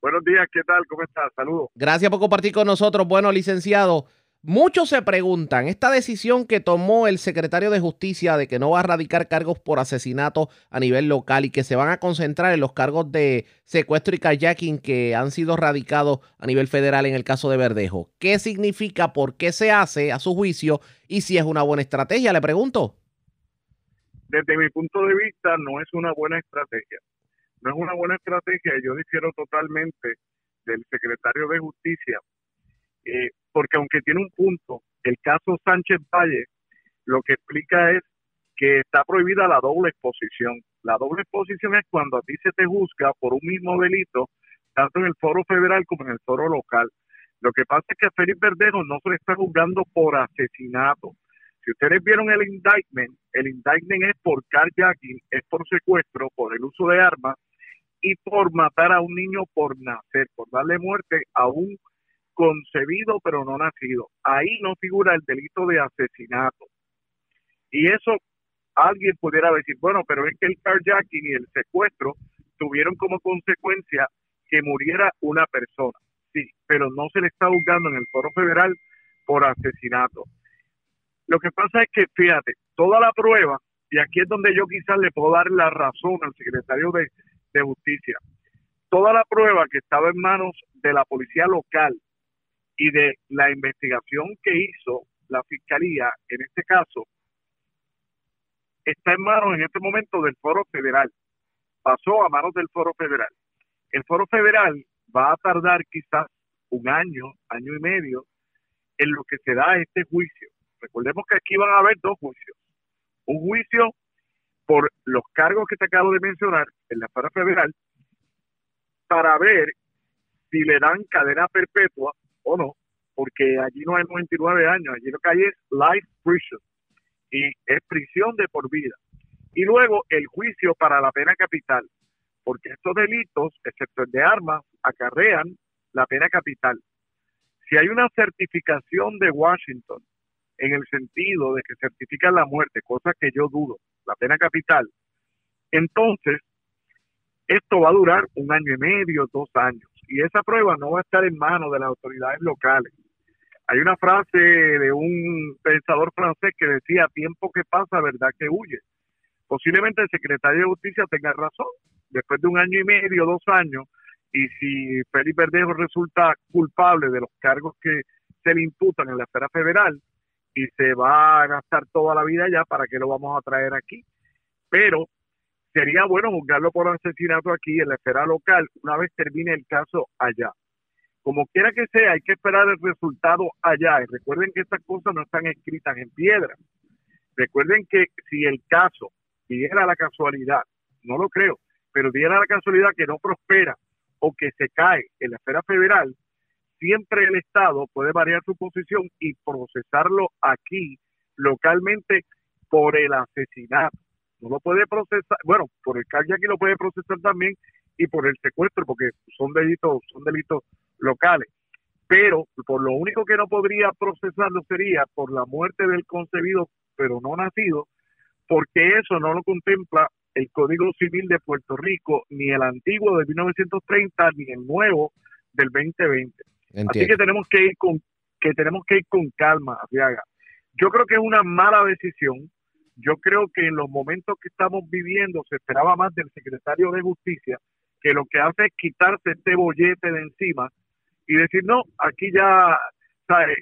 Buenos días, ¿qué tal? ¿Cómo estás? Saludos. Gracias por compartir con nosotros. Bueno, licenciado, muchos se preguntan, esta decisión que tomó el secretario de Justicia de que no va a radicar cargos por asesinato a nivel local y que se van a concentrar en los cargos de secuestro y kayaking que han sido radicados a nivel federal en el caso de Verdejo. ¿Qué significa? ¿Por qué se hace a su juicio? ¿Y si es una buena estrategia? Le pregunto. Desde mi punto de vista, no es una buena estrategia. No es una buena estrategia, yo difiero totalmente del secretario de Justicia, eh, porque aunque tiene un punto, el caso Sánchez Valle lo que explica es que está prohibida la doble exposición. La doble exposición es cuando a ti se te juzga por un mismo delito, tanto en el foro federal como en el foro local. Lo que pasa es que a Félix Verdejo no se le está juzgando por asesinato. Si ustedes vieron el indictment, el indictment es por carjacking, es por secuestro, por el uso de armas y por matar a un niño por nacer, por darle muerte a un concebido pero no nacido. Ahí no figura el delito de asesinato. Y eso alguien pudiera decir, bueno, pero es que el carjacking y el secuestro tuvieron como consecuencia que muriera una persona. Sí, pero no se le está juzgando en el foro federal por asesinato. Lo que pasa es que, fíjate, toda la prueba, y aquí es donde yo quizás le puedo dar la razón al secretario de, de Justicia, toda la prueba que estaba en manos de la policía local y de la investigación que hizo la Fiscalía, en este caso, está en manos en este momento del Foro Federal. Pasó a manos del Foro Federal. El Foro Federal va a tardar quizás un año, año y medio, en lo que se da este juicio. Recordemos que aquí van a haber dos juicios. Un juicio por los cargos que te acabo de mencionar en la Sala Federal para ver si le dan cadena perpetua o no, porque allí no hay noventa y nueve años, allí lo que hay es life prison y es prisión de por vida. Y luego el juicio para la pena capital, porque estos delitos, excepto el de armas, acarrean la pena capital. Si hay una certificación de Washington en el sentido de que certifican la muerte, cosa que yo dudo, la pena capital, entonces esto va a durar un año y medio, dos años, y esa prueba no va a estar en manos de las autoridades locales. Hay una frase de un pensador francés que decía, tiempo que pasa, verdad que huye. Posiblemente el secretario de Justicia tenga razón, después de un año y medio, dos años, y si Félix Verdejo resulta culpable de los cargos que se le imputan en la esfera federal, y se va a gastar toda la vida allá, ¿para qué lo vamos a traer aquí? Pero sería bueno juzgarlo por asesinato aquí en la esfera local una vez termine el caso allá. Como quiera que sea, hay que esperar el resultado allá. Y recuerden que estas cosas no están escritas en piedra. Recuerden que si el caso diera la casualidad, no lo creo, pero diera la casualidad que no prospera o que se cae en la esfera federal, siempre el Estado puede variar su posición y procesarlo aquí localmente por el asesinato. No lo puede procesar, bueno, por el cargo aquí lo puede procesar también y por el secuestro, porque son delitos, son delitos locales. Pero por lo único que no podría procesarlo sería por la muerte del concebido pero no nacido, porque eso no lo contempla el Código Civil de Puerto Rico, ni el antiguo de mil novecientos treinta, ni el nuevo del veinte veinte. Entiendo. Así que tenemos que ir con que tenemos que ir con calma, Arriaga. Yo creo que es una mala decisión. Yo creo que en los momentos que estamos viviendo se esperaba más del secretario de Justicia, que lo que hace es quitarse este bollete de encima y decir, no, aquí ya, ¿sabes?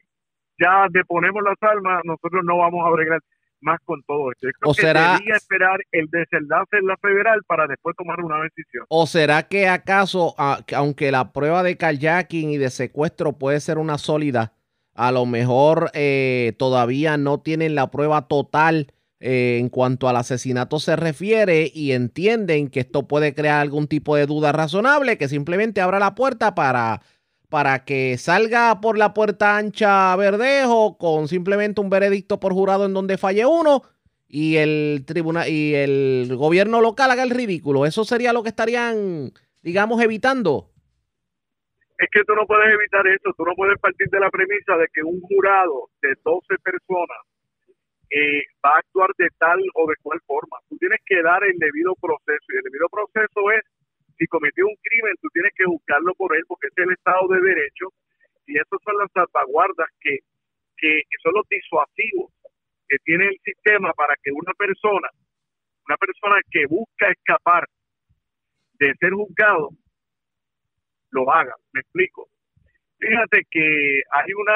Ya deponemos las armas, nosotros no vamos a bregar más con todo esto. Yo creo ¿O que será... debería esperar el desenlace en la federal para después tomar una decisión. ¿O será que acaso, a, aunque la prueba de carjacking y de secuestro puede ser una sólida, a lo mejor eh, todavía no tienen la prueba total eh, en cuanto al asesinato se refiere y entienden que esto puede crear algún tipo de duda razonable que simplemente abra la puerta para... para que salga por la puerta ancha Verdejo con simplemente un veredicto por jurado en donde falle uno y el tribunal y el gobierno local haga el ridículo? Eso sería lo que estarían, digamos, evitando. Es que tú no puedes evitar eso, tú no puedes partir de la premisa de que un jurado de doce personas eh, va a actuar de tal o de cual forma. Tú tienes que dar el debido proceso, y el debido proceso es: si cometió un crimen, tú tienes que juzgarlo por él, porque es el Estado de Derecho, y esas son las salvaguardas que, que son los disuasivos que tiene el sistema para que una persona, una persona que busca escapar de ser juzgado, lo haga. ¿Me explico? Fíjate que hay una,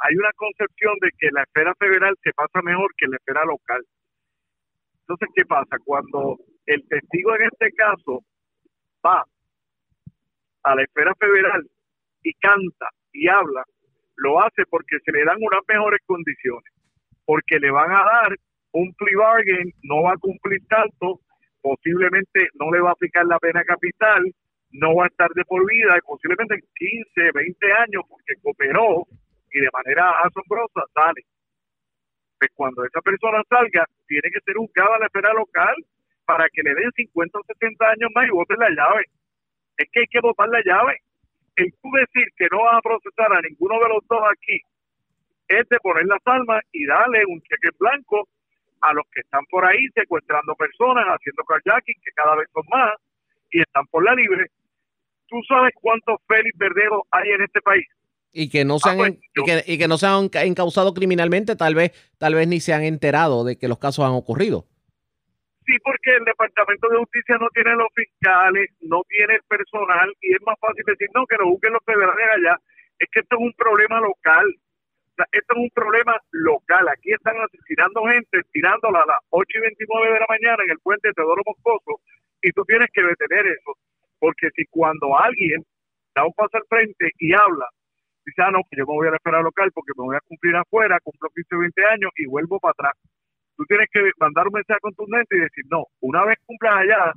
hay una concepción de que la esfera federal se pasa mejor que la esfera local. Entonces, ¿qué pasa? Cuando el testigo en este caso va a la esfera federal y canta y habla, lo hace porque se le dan unas mejores condiciones, porque le van a dar un plea bargain, no va a cumplir tanto, posiblemente no le va a aplicar la pena capital, no va a estar de por vida y posiblemente quince, veinte años, porque cooperó y de manera asombrosa sale. Pues cuando esa persona salga, tiene que ser juzgada a la esfera local para que le den cincuenta o setenta años más y voten la llave. Es que hay que votar la llave. El tú decir que no vas a procesar a ninguno de los dos aquí es de poner las armas y darle un cheque blanco a los que están por ahí secuestrando personas, haciendo carjacking, que cada vez son más, y están por la libre. ¿Tú sabes cuántos Félix Verdejo hay en este país? Y que no se han, ah, pues, y que, y que no se han encausado criminalmente, tal vez, tal vez ni se han enterado de que los casos han ocurrido. Sí, porque el Departamento de Justicia no tiene los fiscales, no tiene el personal, y es más fácil decir, no, que lo busquen los federales allá. Es que esto es un problema local. O sea, esto es un problema local. Aquí están asesinando gente, tirándola a las ocho y veintinueve de la mañana en el puente Teodoro Moscoso, y tú tienes que detener eso. Porque si cuando alguien da un paso al frente y habla, dice, ah, no, que yo me voy a la esfera local porque me voy a cumplir afuera, cumplo quince o veinte años y vuelvo para atrás. Tú tienes que mandar un mensaje contundente y decir, no, una vez cumplas allá,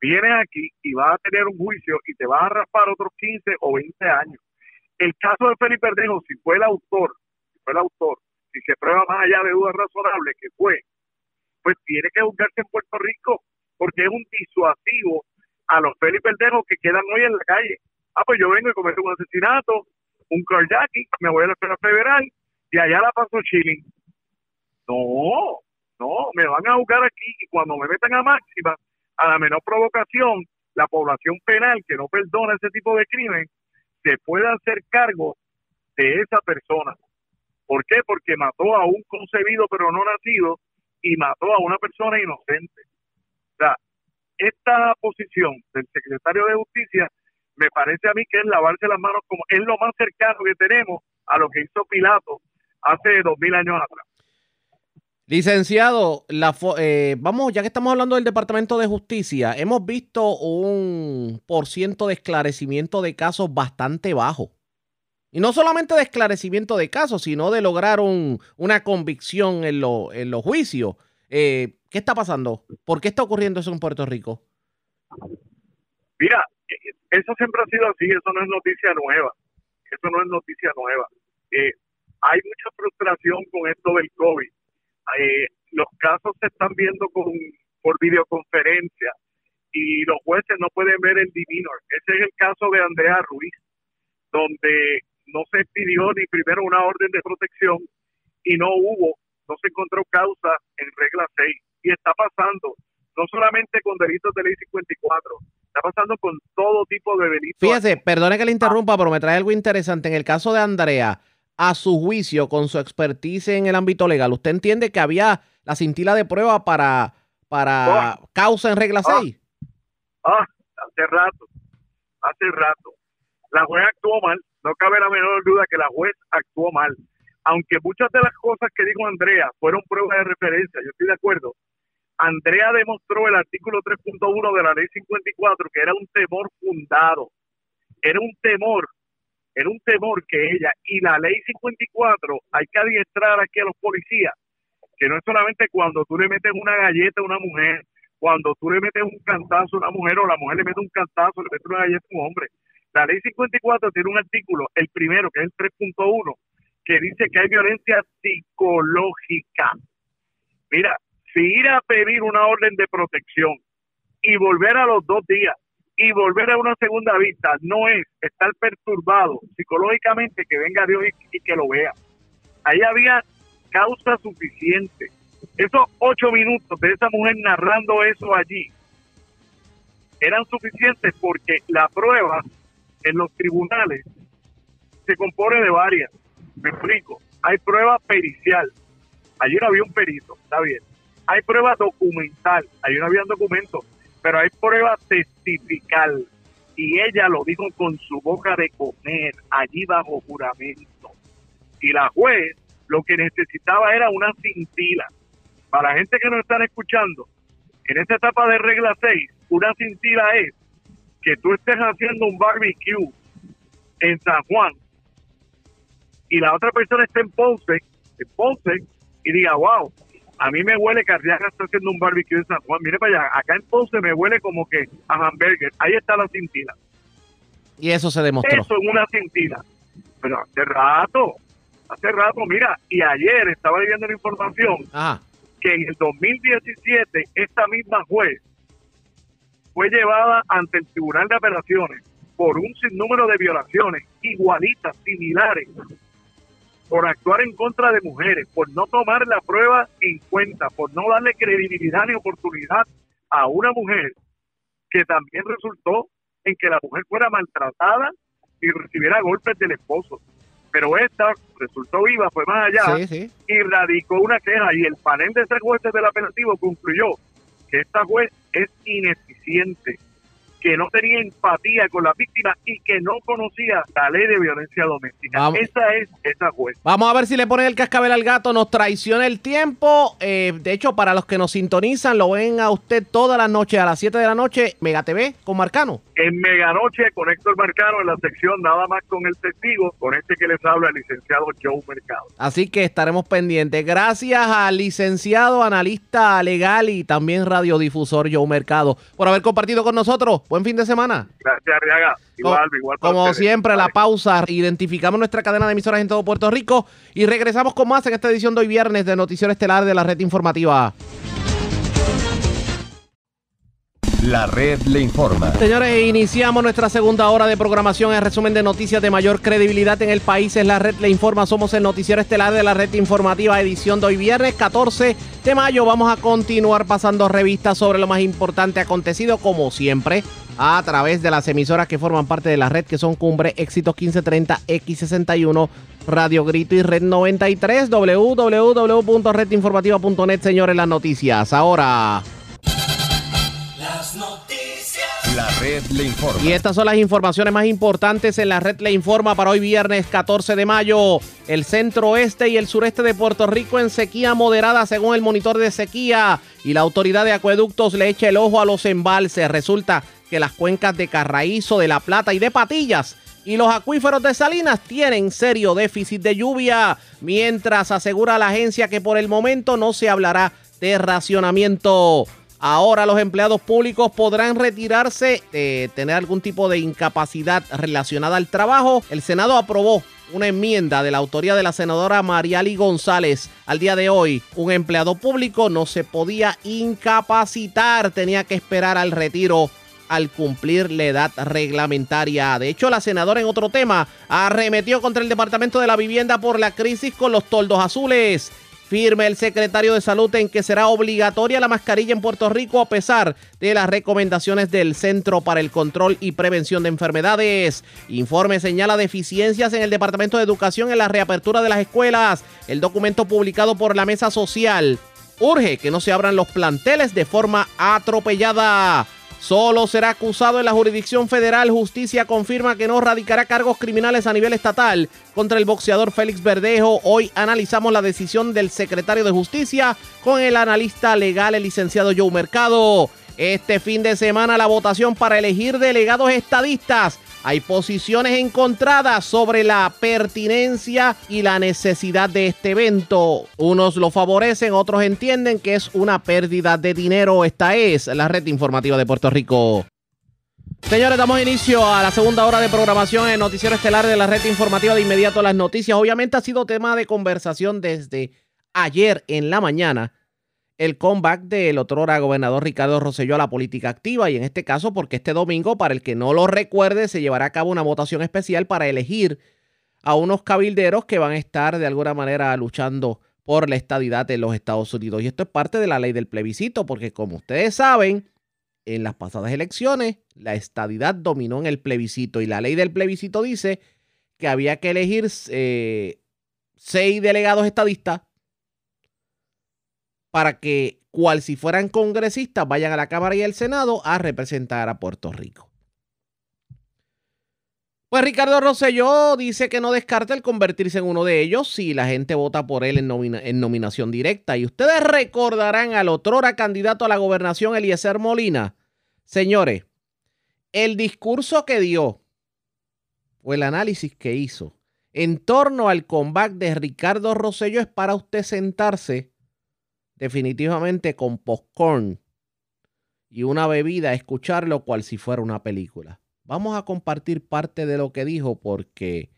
vienes aquí y vas a tener un juicio y te vas a raspar otros quince o veinte años. El caso de Félix Verdejo, si fue el autor, si fue el autor, si se prueba más allá de dudas razonables que fue, pues tiene que juzgarse en Puerto Rico, porque es un disuasivo a los Félix Verdejo que quedan hoy en la calle. Ah, pues yo vengo y cometo un asesinato, un carjacking, me voy a la esfera federal y allá la paso chilling. No. No, me van a juzgar aquí y cuando me metan a máxima, a la menor provocación, la población penal que no perdona ese tipo de crimen, se puede hacer cargo de esa persona. ¿Por qué? Porque mató a un concebido pero no nacido y mató a una persona inocente. O sea, esta posición del secretario de Justicia me parece a mí que es lavarse las manos, como es lo más cercano que tenemos a lo que hizo Pilato hace dos mil años atrás. Licenciado, la eh, vamos, ya que estamos hablando del Departamento de Justicia, hemos visto un por ciento de esclarecimiento de casos bastante bajo. Y no solamente de esclarecimiento de casos, sino de lograr un, una convicción en, lo, en los juicios. Eh, ¿Qué está pasando? ¿Por qué está ocurriendo eso en Puerto Rico? Mira, eso siempre ha sido así, eso no es noticia nueva. Eso no es noticia nueva. Eh, hay mucha frustración con esto del COVID. Eh, los casos se están viendo con, por videoconferencia y los jueces no pueden ver el demeanor. Ese es el caso de Andrea Ruiz, donde no se pidió ni primero una orden de protección y no hubo, no se encontró causa en regla seis. Y está pasando, no solamente con delitos de ley cincuenta y cuatro, está pasando con todo tipo de delitos. Fíjese, perdone que le interrumpa, pero me trae algo interesante. En el caso de Andrea, a su juicio, con su expertise en el ámbito legal, ¿usted entiende que había la cintila de prueba para, para ah, causa en regla seis? Ah, ah, hace rato, hace rato. La juez actuó mal, no cabe la menor duda que la juez actuó mal. Aunque muchas de las cosas que dijo Andrea fueron pruebas de referencia, yo estoy de acuerdo, Andrea demostró el artículo tres punto uno de la ley cincuenta y cuatro, que era un temor fundado, era un temor Era un temor que ella, y la ley cincuenta y cuatro, hay que adiestrar aquí a los policías, que no es solamente cuando tú le metes una galleta a una mujer, cuando tú le metes un cantazo a una mujer, o la mujer le mete un cantazo, le mete una galleta a un hombre. La ley cincuenta y cuatro tiene un artículo, el primero, que es el tres punto uno, que dice que hay violencia psicológica. Mira, si ir a pedir una orden de protección y volver a los dos días, y volver a una segunda vista, no es estar perturbado psicológicamente que venga Dios y, y que lo vea. Ahí había causa suficiente. Esos ocho minutos de esa mujer narrando eso allí eran suficientes porque la prueba en los tribunales se compone de varias. Me explico. Hay prueba pericial. Ayer había un perito, está bien. Hay prueba documental. Ayer había un documento. Pero hay prueba testifical y ella lo dijo con su boca de comer allí bajo juramento, y la juez lo que necesitaba era una cintila. Para la gente que nos están escuchando, en esta etapa de regla seis, una cintila es que tú estés haciendo un barbecue en San Juan y la otra persona esté en Ponce, en Ponce y diga, wow, a mí me huele que Arriaga está haciendo un barbecue en San Juan. Mire para allá, acá en Ponce me huele como que a hamburger. Ahí está la cintila. Y eso se demostró. Eso es una cintila. Pero hace rato, hace rato, mira, y ayer estaba viendo la información Ajá. que en el dos mil diecisiete esta misma juez fue llevada ante el Tribunal de Apelaciones por un sinnúmero de violaciones igualitas, similares, por actuar en contra de mujeres, por no tomar la prueba en cuenta, por no darle credibilidad ni oportunidad a una mujer, que también resultó en que la mujer fuera maltratada y recibiera golpes del esposo. Pero esta resultó viva, fue más allá, sí, sí. y radicó una queja, y el panel de tres jueces del apelativo concluyó que esta juez es ineficiente, que no tenía empatía con las víctimas y que no conocía la ley de violencia doméstica. Vamos. Esa es esa juez. Vamos a ver si le ponen el cascabel al gato. Nos traiciona el tiempo. Eh, de hecho, para los que nos sintonizan, lo ven a usted todas las noches a las siete de la noche, Mega T V con Marcano. En Mega Noche con Héctor Marcano, en la sección Nada Más con el Testigo, con este que les habla el licenciado Joe Mercado. Así que estaremos pendientes. Gracias al licenciado, analista legal y también radiodifusor Joe Mercado por haber compartido con nosotros. Buen fin de semana. Gracias, Arriaga. Igual, igual. Como siempre, la pausa. Identificamos nuestra cadena de emisoras en todo Puerto Rico y regresamos con más en esta edición de hoy viernes de Noticiero Estelar de la Red Informativa. La Red le informa. Señores, iniciamos nuestra segunda hora de programación. El resumen de noticias de mayor credibilidad en el país es La Red le informa. Somos el Noticiero Estelar de la Red Informativa, edición de hoy viernes catorce de mayo. Vamos a continuar pasando revistas sobre lo más importante acontecido, como siempre, a través de las emisoras que forman parte de la red, que son Cumbre, Éxitos quince treinta, X sesenta y uno, Radio Grito y Red noventa y tres, doble u doble u doble u punto red informativa punto net. Señores, las noticias ahora. Noticias. La Red Le Informa. Y estas son las informaciones más importantes en la Red Le Informa para hoy viernes catorce de mayo. El centro oeste y el sureste de Puerto Rico en sequía moderada según el monitor de sequía, y la autoridad de acueductos le echa el ojo a los embalses. Resulta que las cuencas de Carraízo, de La Plata y de Patillas y los acuíferos de Salinas tienen serio déficit de lluvia, mientras asegura la agencia que por el momento no se hablará de racionamiento. Ahora los empleados públicos podrán retirarse de tener algún tipo de incapacidad relacionada al trabajo. El Senado aprobó una enmienda de la autoría de la senadora Mariali González. Al día de hoy, un empleado público no se podía incapacitar, tenía que esperar al retiro al cumplir la edad reglamentaria. De hecho, la senadora, en otro tema, arremetió contra el Departamento de la Vivienda por la crisis con los toldos azules. Firme el secretario de Salud en que será obligatoria la mascarilla en Puerto Rico a pesar de las recomendaciones del Centro para el Control y Prevención de Enfermedades. Informe señala deficiencias en el Departamento de Educación en la reapertura de las escuelas. El documento publicado por la Mesa Social urge que no se abran los planteles de forma atropellada. Solo será acusado en la jurisdicción federal. Justicia confirma que no radicará cargos criminales a nivel estatal contra el boxeador Félix Verdejo. Hoy analizamos la decisión del secretario de Justicia con el analista legal, el licenciado Joe Mercado. Este fin de semana la votación para elegir delegados estadistas. Hay posiciones encontradas sobre la pertinencia y la necesidad de este evento. Unos lo favorecen, otros entienden que es una pérdida de dinero. Esta es la Red Informativa de Puerto Rico. Señores, damos inicio a la segunda hora de programación en el Noticiero Estelar de la Red Informativa. De inmediato las noticias. Obviamente ha sido tema de conversación desde ayer en la mañana el comeback del otrora gobernador Ricardo Rosselló a la política activa, y en este caso porque este domingo, para el que no lo recuerde, se llevará a cabo una votación especial para elegir a unos cabilderos que van a estar de alguna manera luchando por la estadidad en los Estados Unidos. Y esto es parte de la ley del plebiscito, porque como ustedes saben, en las pasadas elecciones la estadidad dominó en el plebiscito, y la ley del plebiscito dice que había que elegir eh, seis delegados estadistas para que, cual si fueran congresistas, vayan a la Cámara y al Senado a representar a Puerto Rico. Pues Ricardo Rosselló dice que no descarta el convertirse en uno de ellos si la gente vota por él en, nomina- en nominación directa. Y ustedes recordarán al otrora candidato a la gobernación, Eliezer Molina. Señores, el discurso que dio o el análisis que hizo en torno al comeback de Ricardo Rosselló es para usted sentarse definitivamente con popcorn y una bebida, escucharlo cual si fuera una película. Vamos a compartir parte de lo que dijo, porque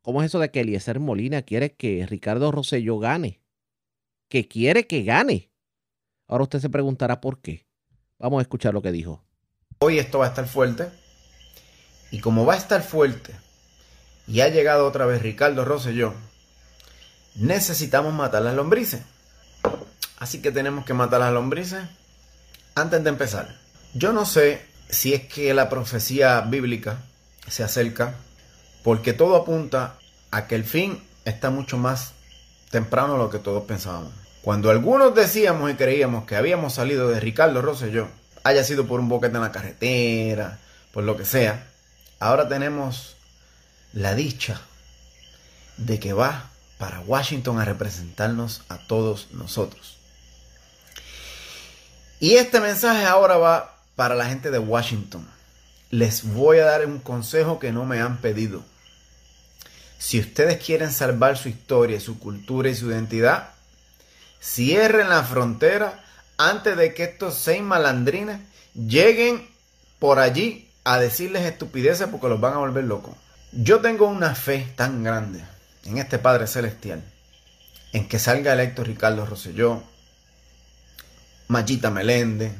¿cómo es eso de que Eliezer Molina quiere que Ricardo Rosselló gane? Que quiere que gane. Ahora usted se preguntará por qué. Vamos a escuchar lo que dijo. Hoy esto va a estar fuerte, y como va a estar fuerte y ha llegado otra vez Ricardo Rosselló, necesitamos matar las lombrices. Así que tenemos que matar las lombrices antes de empezar. Yo no sé si es que la profecía bíblica se acerca, porque todo apunta a que el fin está mucho más temprano de lo que todos pensábamos. Cuando algunos decíamos y creíamos que habíamos salido de Ricardo Rosselló, haya sido por un boquete en la carretera, por lo que sea, ahora tenemos la dicha de que va para Washington a representarnos a todos nosotros. Y este mensaje ahora va para la gente de Washington. Les voy a dar un consejo que no me han pedido. Si ustedes quieren salvar su historia, su cultura y su identidad, cierren la frontera antes de que estos seis malandrines lleguen por allí a decirles estupideces, porque los van a volver locos. Yo tengo una fe tan grande en este Padre Celestial, en que salga electo Ricardo Rosselló, Mayita Meléndez,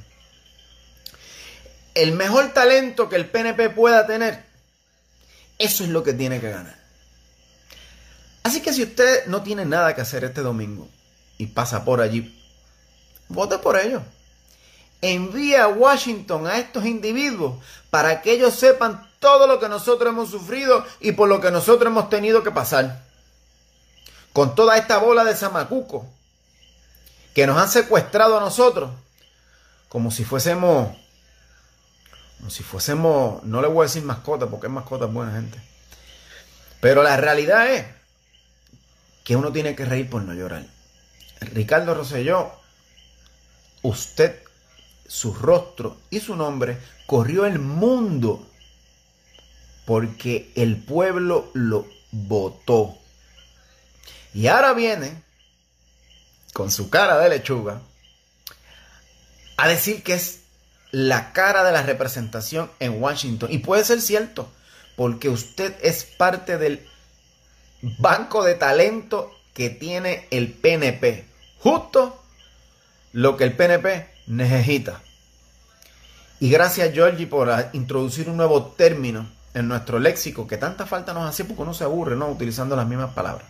el mejor talento que el P N P pueda tener. Eso es lo que tiene que ganar. Así que si usted no tiene nada que hacer este domingo y pasa por allí, vote por ellos. Envía a Washington a estos individuos para que ellos sepan todo lo que nosotros hemos sufrido y por lo que nosotros hemos tenido que pasar, con toda esta bola de zamacucos que nos han secuestrado a nosotros como si fuésemos Si fuésemos, no le voy a decir mascota, porque es mascota buena gente. Pero la realidad es que uno tiene que reír por no llorar. Ricardo Rosselló, usted, su rostro y su nombre corrió el mundo porque el pueblo lo votó. Y ahora viene con su cara de lechuga a decir que es la cara de la representación en Washington. Y puede ser cierto, porque usted es parte del banco de talento que tiene el P N P. Justo lo que el P N P necesita. Y gracias, Jorgi, por introducir un nuevo término en nuestro léxico que tanta falta nos hace, porque uno se aburre, ¿no?, utilizando las mismas palabras.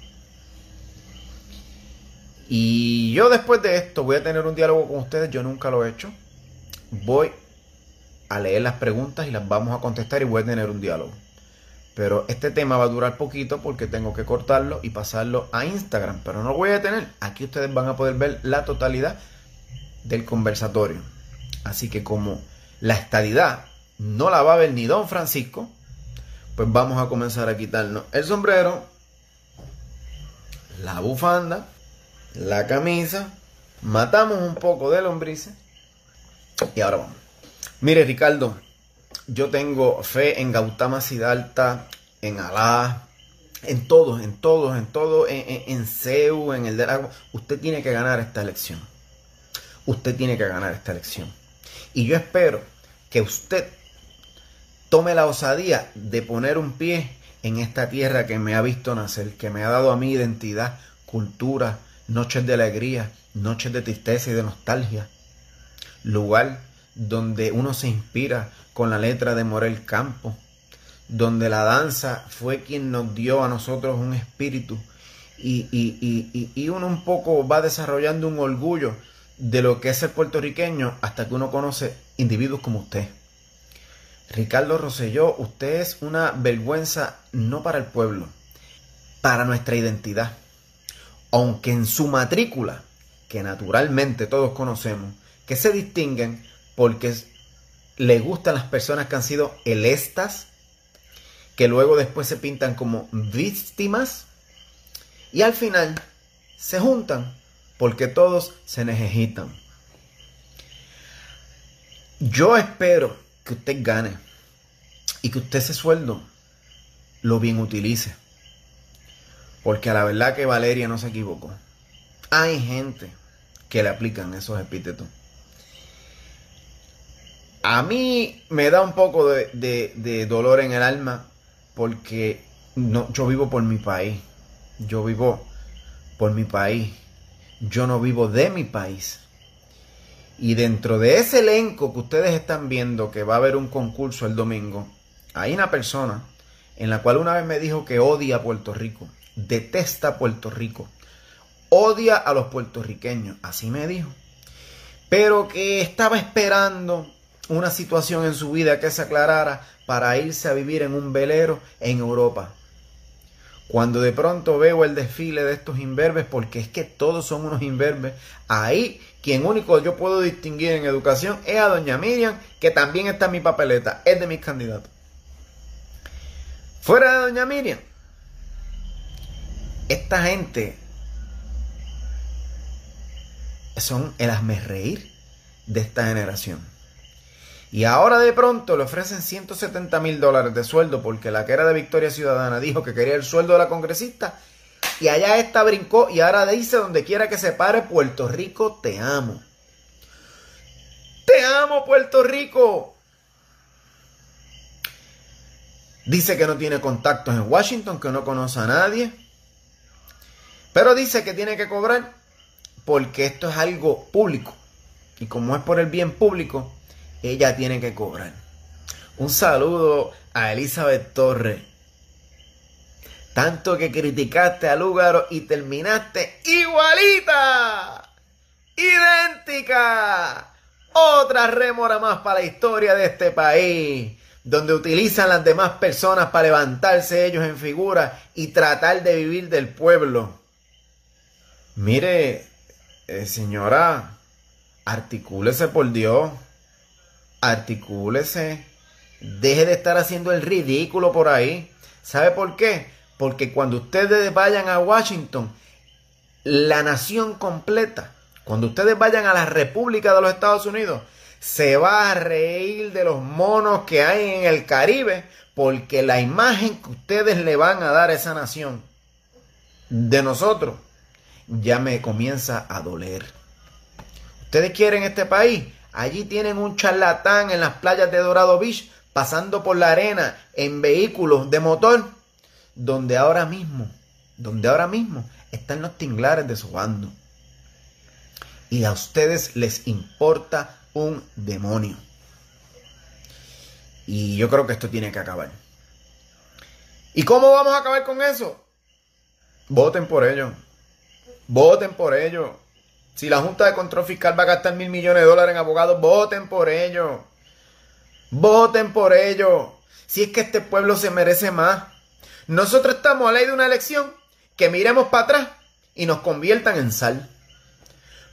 Y yo, después de esto, voy a tener un diálogo con ustedes. Yo nunca lo he hecho. Voy a leer las preguntas y las vamos a contestar y voy a tener un diálogo. Pero este tema va a durar poquito porque tengo que cortarlo y pasarlo a Instagram. Pero no lo voy a detener. Aquí ustedes van a poder ver la totalidad del conversatorio. Así que como la estadidad no la va a ver ni Don Francisco, pues vamos a comenzar a quitarnos el sombrero, la bufanda, la camisa. Matamos un poco de lombrices. Y ahora vamos. Mire, Ricardo, yo tengo fe en Gautama Siddhartha, en Alá, en todos, en todos, en todos, en, en, en Zeus, en el del agua. Usted tiene que ganar esta elección. Usted tiene que ganar esta elección. Y yo espero que usted tome la osadía de poner un pie en esta tierra que me ha visto nacer, que me ha dado a mí identidad, cultura, noches de alegría, noches de tristeza y de nostalgia. Lugar donde uno se inspira con la letra de Morel Campo, donde la danza fue quien nos dio a nosotros un espíritu y, y, y, y uno un poco va desarrollando un orgullo de lo que es el puertorriqueño hasta que uno conoce individuos como usted. Ricardo Rosselló, usted es una vergüenza no para el pueblo, para nuestra identidad. Aunque en su matrícula, que naturalmente todos conocemos, que se distinguen porque les gustan las personas que han sido elestas, que luego después se pintan como víctimas y al final se juntan porque todos se necesitan. Yo espero que usted gane y que usted ese sueldo lo bien utilice, porque a la verdad que Valeria no se equivocó. Hay gente que le aplican esos epítetos. A mí me da un poco de, de, de dolor en el alma porque no, yo vivo por mi país. Yo vivo por mi país. Yo no vivo de mi país. Y dentro de ese elenco que ustedes están viendo, que va a haber un concurso el domingo, hay una persona en la cual una vez me dijo que odia a Puerto Rico, detesta a Puerto Rico, odia a los puertorriqueños, así me dijo, pero que estaba esperando una situación en su vida que se aclarara para irse a vivir en un velero en Europa. Cuando de pronto veo el desfile de estos imberbes, porque es que todos son unos imberbes, ahí quien único yo puedo distinguir en educación es a doña Miriam, que también está en mi papeleta, es de mis candidatos. Fuera de doña Miriam, esta gente son el hazmerreír de esta generación. Y ahora de pronto le ofrecen ciento setenta mil dólares de sueldo porque la que era de Victoria Ciudadana dijo que quería el sueldo de la congresista y allá esta brincó y ahora dice donde quiera que se pare: Puerto Rico, te amo. Te amo, Puerto Rico. Dice que no tiene contactos en Washington, que no conoce a nadie. Pero dice que tiene que cobrar porque esto es algo público. Y como es por el bien público, ella tiene que cobrar. Un saludo a Elizabeth Torres. Tanto que criticaste a Lúgaro y terminaste igualita. Idéntica. Otra rémora más para la historia de este país, donde utilizan las demás personas para levantarse ellos en figura y tratar de vivir del pueblo. Mire, eh, señora, articúlese por Dios. Articúlese, Deje de estar haciendo el ridículo por ahí. ¿Sabe por qué? Porque cuando ustedes vayan a Washington, la nación completa, cuando ustedes vayan a la República de los Estados Unidos, se va a reír de los monos que hay en el Caribe, porque la imagen que ustedes le van a dar a esa nación de nosotros ya me comienza a doler. Ustedes quieren este país, allí tienen un charlatán en las playas de Dorado Beach, pasando por la arena en vehículos de motor, donde ahora mismo, donde ahora mismo están los tinglares de su bando. Y a ustedes les importa un demonio. Y yo creo que esto tiene que acabar. ¿Y cómo vamos a acabar con eso? Voten por ello. Voten por ello. Si la Junta de Control Fiscal va a gastar mil millones de dólares en abogados, voten por ello. Voten por ello. Si es que este pueblo se merece más. Nosotros estamos a la ley de una elección que miremos para atrás y nos conviertan en sal.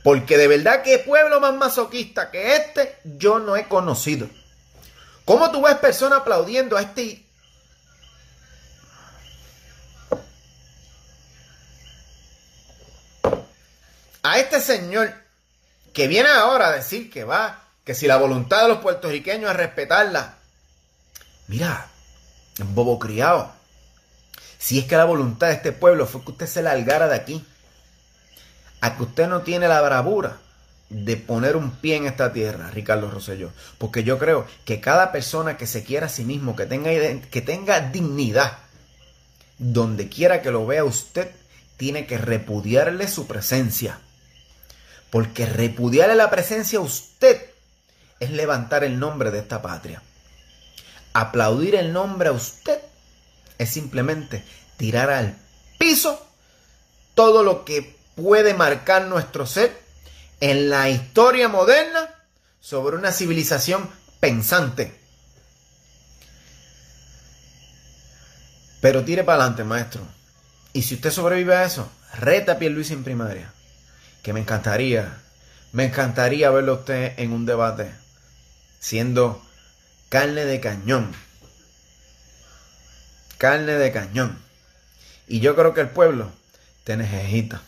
Porque de verdad que pueblo más masoquista que este yo no he conocido. ¿Cómo tú ves personas aplaudiendo a este? A este señor que viene ahora a decir que va, que si la voluntad de los puertorriqueños es respetarla. Mira, bobo criado. Si es que la voluntad de este pueblo fue que usted se largara de aquí. A que usted no tiene la bravura de poner un pie en esta tierra, Ricardo Rosselló. Porque yo creo que cada persona que se quiera a sí mismo, que tenga, que tenga dignidad, donde quiera que lo vea usted, tiene que repudiarle su presencia. Porque repudiarle la presencia a usted es levantar el nombre de esta patria. Aplaudir el nombre a usted es simplemente tirar al piso todo lo que puede marcar nuestro ser en la historia moderna sobre una civilización pensante. Pero tire para adelante, maestro. Y si usted sobrevive a eso, reta a Pierluisi en primaria. Que me encantaría, me encantaría verlo a usted en un debate, siendo carne de cañón. Carne de cañón. Y yo creo que el pueblo te necesita.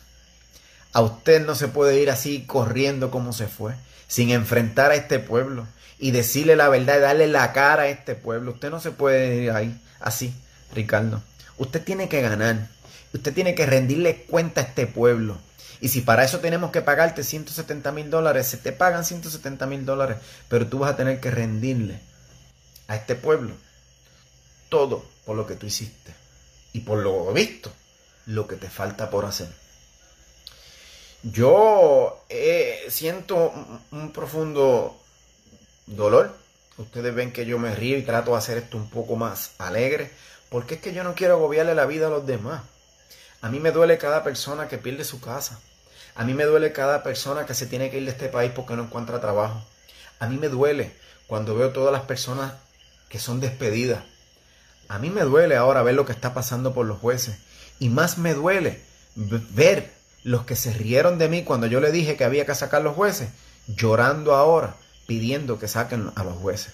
A usted no se puede ir así corriendo como se fue, sin enfrentar a este pueblo y decirle la verdad y darle la cara a este pueblo. Usted no se puede ir ahí así, Ricardo. Usted tiene que ganar. Usted tiene que rendirle cuenta a este pueblo. Y si para eso tenemos que pagarte ciento setenta mil dólares, se te pagan ciento setenta mil dólares, pero tú vas a tener que rendirle a este pueblo todo por lo que tú hiciste y por lo visto, lo que te falta por hacer. Yo eh, siento un profundo dolor. Ustedes ven que yo me río y trato de hacer esto un poco más alegre. Porque es que yo no quiero agobiarle la vida a los demás. A mí me duele cada persona que pierde su casa. A mí me duele cada persona que se tiene que ir de este país porque no encuentra trabajo. A mí me duele cuando veo todas las personas que son despedidas. A mí me duele ahora ver lo que está pasando por los jueces. Y más me duele ver los que se rieron de mí cuando yo le dije que había que sacar los jueces, llorando ahora, pidiendo que saquen a los jueces.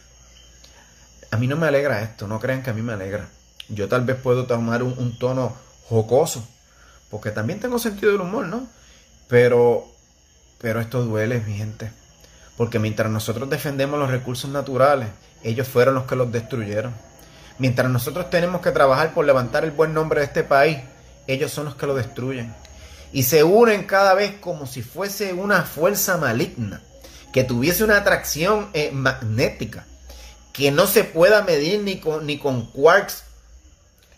A mí no me alegra esto, no crean que a mí me alegra. Yo tal vez puedo tomar un, un tono jocoso, porque también tengo sentido del humor, ¿no? Pero, pero esto duele, mi gente. Porque mientras nosotros defendemos los recursos naturales, ellos fueron los que los destruyeron. Mientras nosotros tenemos que trabajar por levantar el buen nombre de este país, ellos son los que lo destruyen. Y se unen cada vez como si fuese una fuerza maligna, que tuviese una atracción eh, magnética, que no se pueda medir ni con, ni con quarks.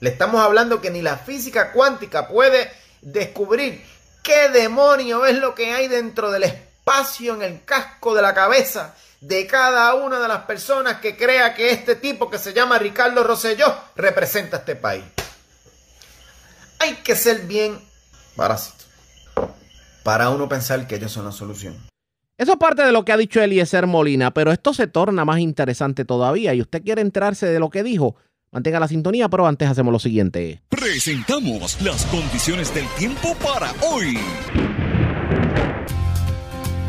Le estamos hablando que ni la física cuántica puede descubrir qué demonio es lo que hay dentro del espacio en el casco de la cabeza de cada una de las personas que crea que este tipo que se llama Ricardo Rosselló representa a este país. Hay que ser bien parásito para uno pensar que ellos son la solución. Eso es parte de lo que ha dicho Eliezer Molina, pero esto se torna más interesante todavía y usted quiere enterarse de lo que dijo. Mantenga la sintonía, pero antes hacemos lo siguiente. Presentamos las condiciones del tiempo para hoy.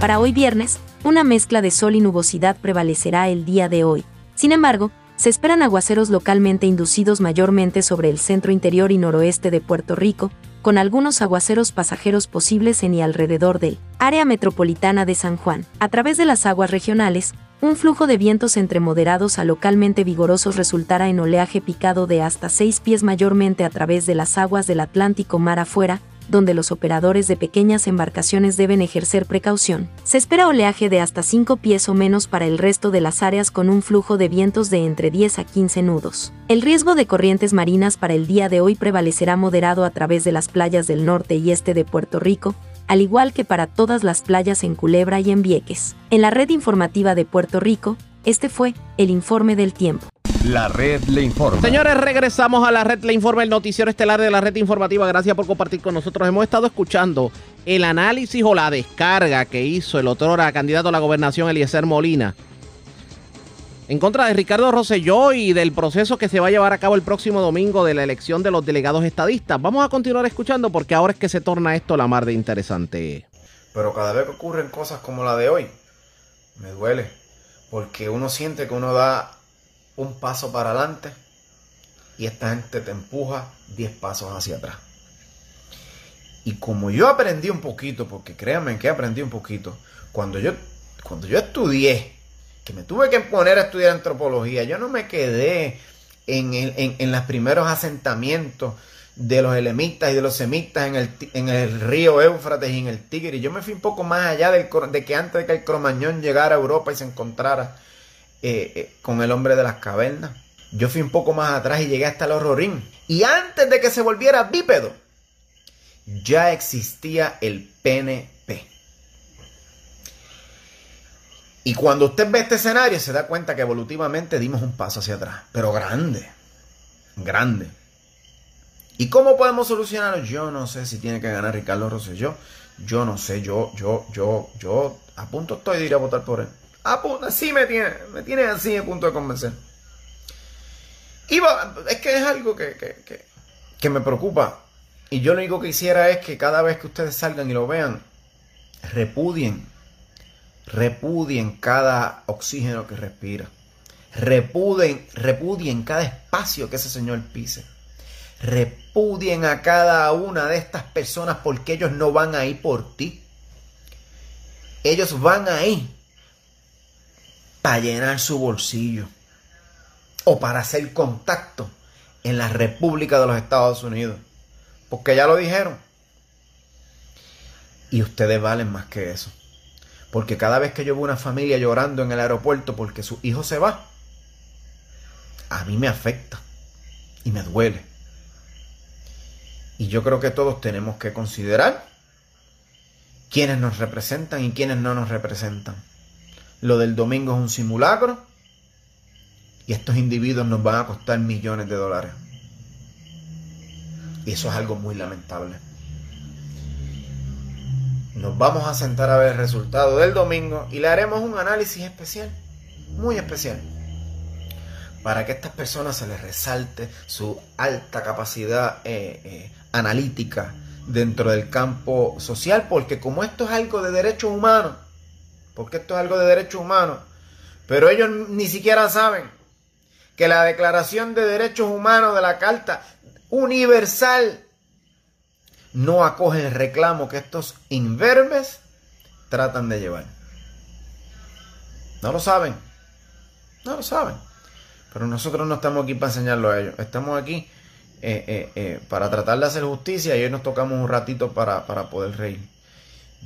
Para hoy viernes, una mezcla de sol y nubosidad prevalecerá el día de hoy. Sin embargo, se esperan aguaceros localmente inducidos mayormente sobre el centro interior y noroeste de Puerto Rico, con algunos aguaceros pasajeros posibles en y alrededor del área metropolitana de San Juan. A través de las aguas regionales, un flujo de vientos entre moderados a localmente vigorosos resultará en oleaje picado de hasta seis pies mayormente a través de las aguas del Atlántico mar afuera, donde los operadores de pequeñas embarcaciones deben ejercer precaución. Se espera oleaje de hasta cinco pies o menos para el resto de las áreas con un flujo de vientos de entre diez a quince nudos. El riesgo de corrientes marinas para el día de hoy prevalecerá moderado a través de las playas del norte y este de Puerto Rico, al igual que para todas las playas en Culebra y en Vieques. En la red informativa de Puerto Rico, este fue el informe del tiempo. La Red Le Informa. Señores, regresamos a La Red Le Informa, el noticiero estelar de la Red Informativa. Gracias por compartir con nosotros. Hemos estado escuchando el análisis o la descarga que hizo el otrora candidato a la gobernación, Eliezer Molina, en contra de Ricardo Rosselló y del proceso que se va a llevar a cabo el próximo domingo de la elección de los delegados estadistas. Vamos a continuar escuchando porque ahora es que se torna esto la mar de interesante. Pero cada vez que ocurren cosas como la de hoy, me duele, porque uno siente que uno da un paso para adelante y esta gente te empuja diez pasos hacia atrás. Y como yo aprendí un poquito, porque créanme que aprendí un poquito, cuando yo, cuando yo estudié, que me tuve que poner a estudiar antropología, yo no me quedé en, el, en, en los primeros asentamientos de los elemitas y de los semitas en el, en el río Éufrates y en el Tigris. Yo me fui un poco más allá del, de que antes de que el Cromañón llegara a Europa y se encontrara Eh, eh, con el hombre de las cavernas. Yo fui un poco más atrás y llegué hasta los rorín. Y antes de que se volviera bípedo, ya existía el P N P. Y cuando usted ve este escenario, se da cuenta que evolutivamente dimos un paso hacia atrás. Pero grande. Grande. ¿Y cómo podemos solucionarlo? Yo no sé si tiene que ganar Ricardo Rosselló. Yo no sé. Yo, yo, yo, yo a punto estoy de ir a votar por él. Ah, puta, sí me tiene, me tiene así a punto de convencer. Y va, es que es algo que, que, que, que me preocupa. Y yo lo único que quisiera es que cada vez que ustedes salgan y lo vean, repudien, repudien cada oxígeno que respira. Repudien, repudien cada espacio que ese señor pise. Repudien a cada una de estas personas porque ellos no van ahí por ti. Ellos van ahí para llenar su bolsillo o para hacer contacto en la República de los Estados Unidos, porque ya lo dijeron. Y ustedes valen más que eso, porque cada vez que yo veo una familia llorando en el aeropuerto porque su hijo se va, a mí me afecta y me duele. Y yo creo que todos tenemos que considerar quiénes nos representan y quiénes no nos representan. Lo del domingo es un simulacro y estos individuos nos van a costar millones de dólares. Y eso es algo muy lamentable. Nos vamos a sentar a ver el resultado del domingo y le haremos un análisis especial, muy especial, para que a estas personas se les resalte su alta capacidad eh, eh, analítica dentro del campo social, porque como esto es algo de derechos humanos, porque esto es algo de derechos humanos, pero ellos ni siquiera saben que la Declaración de Derechos Humanos de la Carta Universal no acoge el reclamo que estos imberbes tratan de llevar. No lo saben, no lo saben, pero nosotros no estamos aquí para enseñarlo a ellos, estamos aquí eh, eh, eh, para tratar de hacer justicia y hoy nos tocamos un ratito para, para poder reír.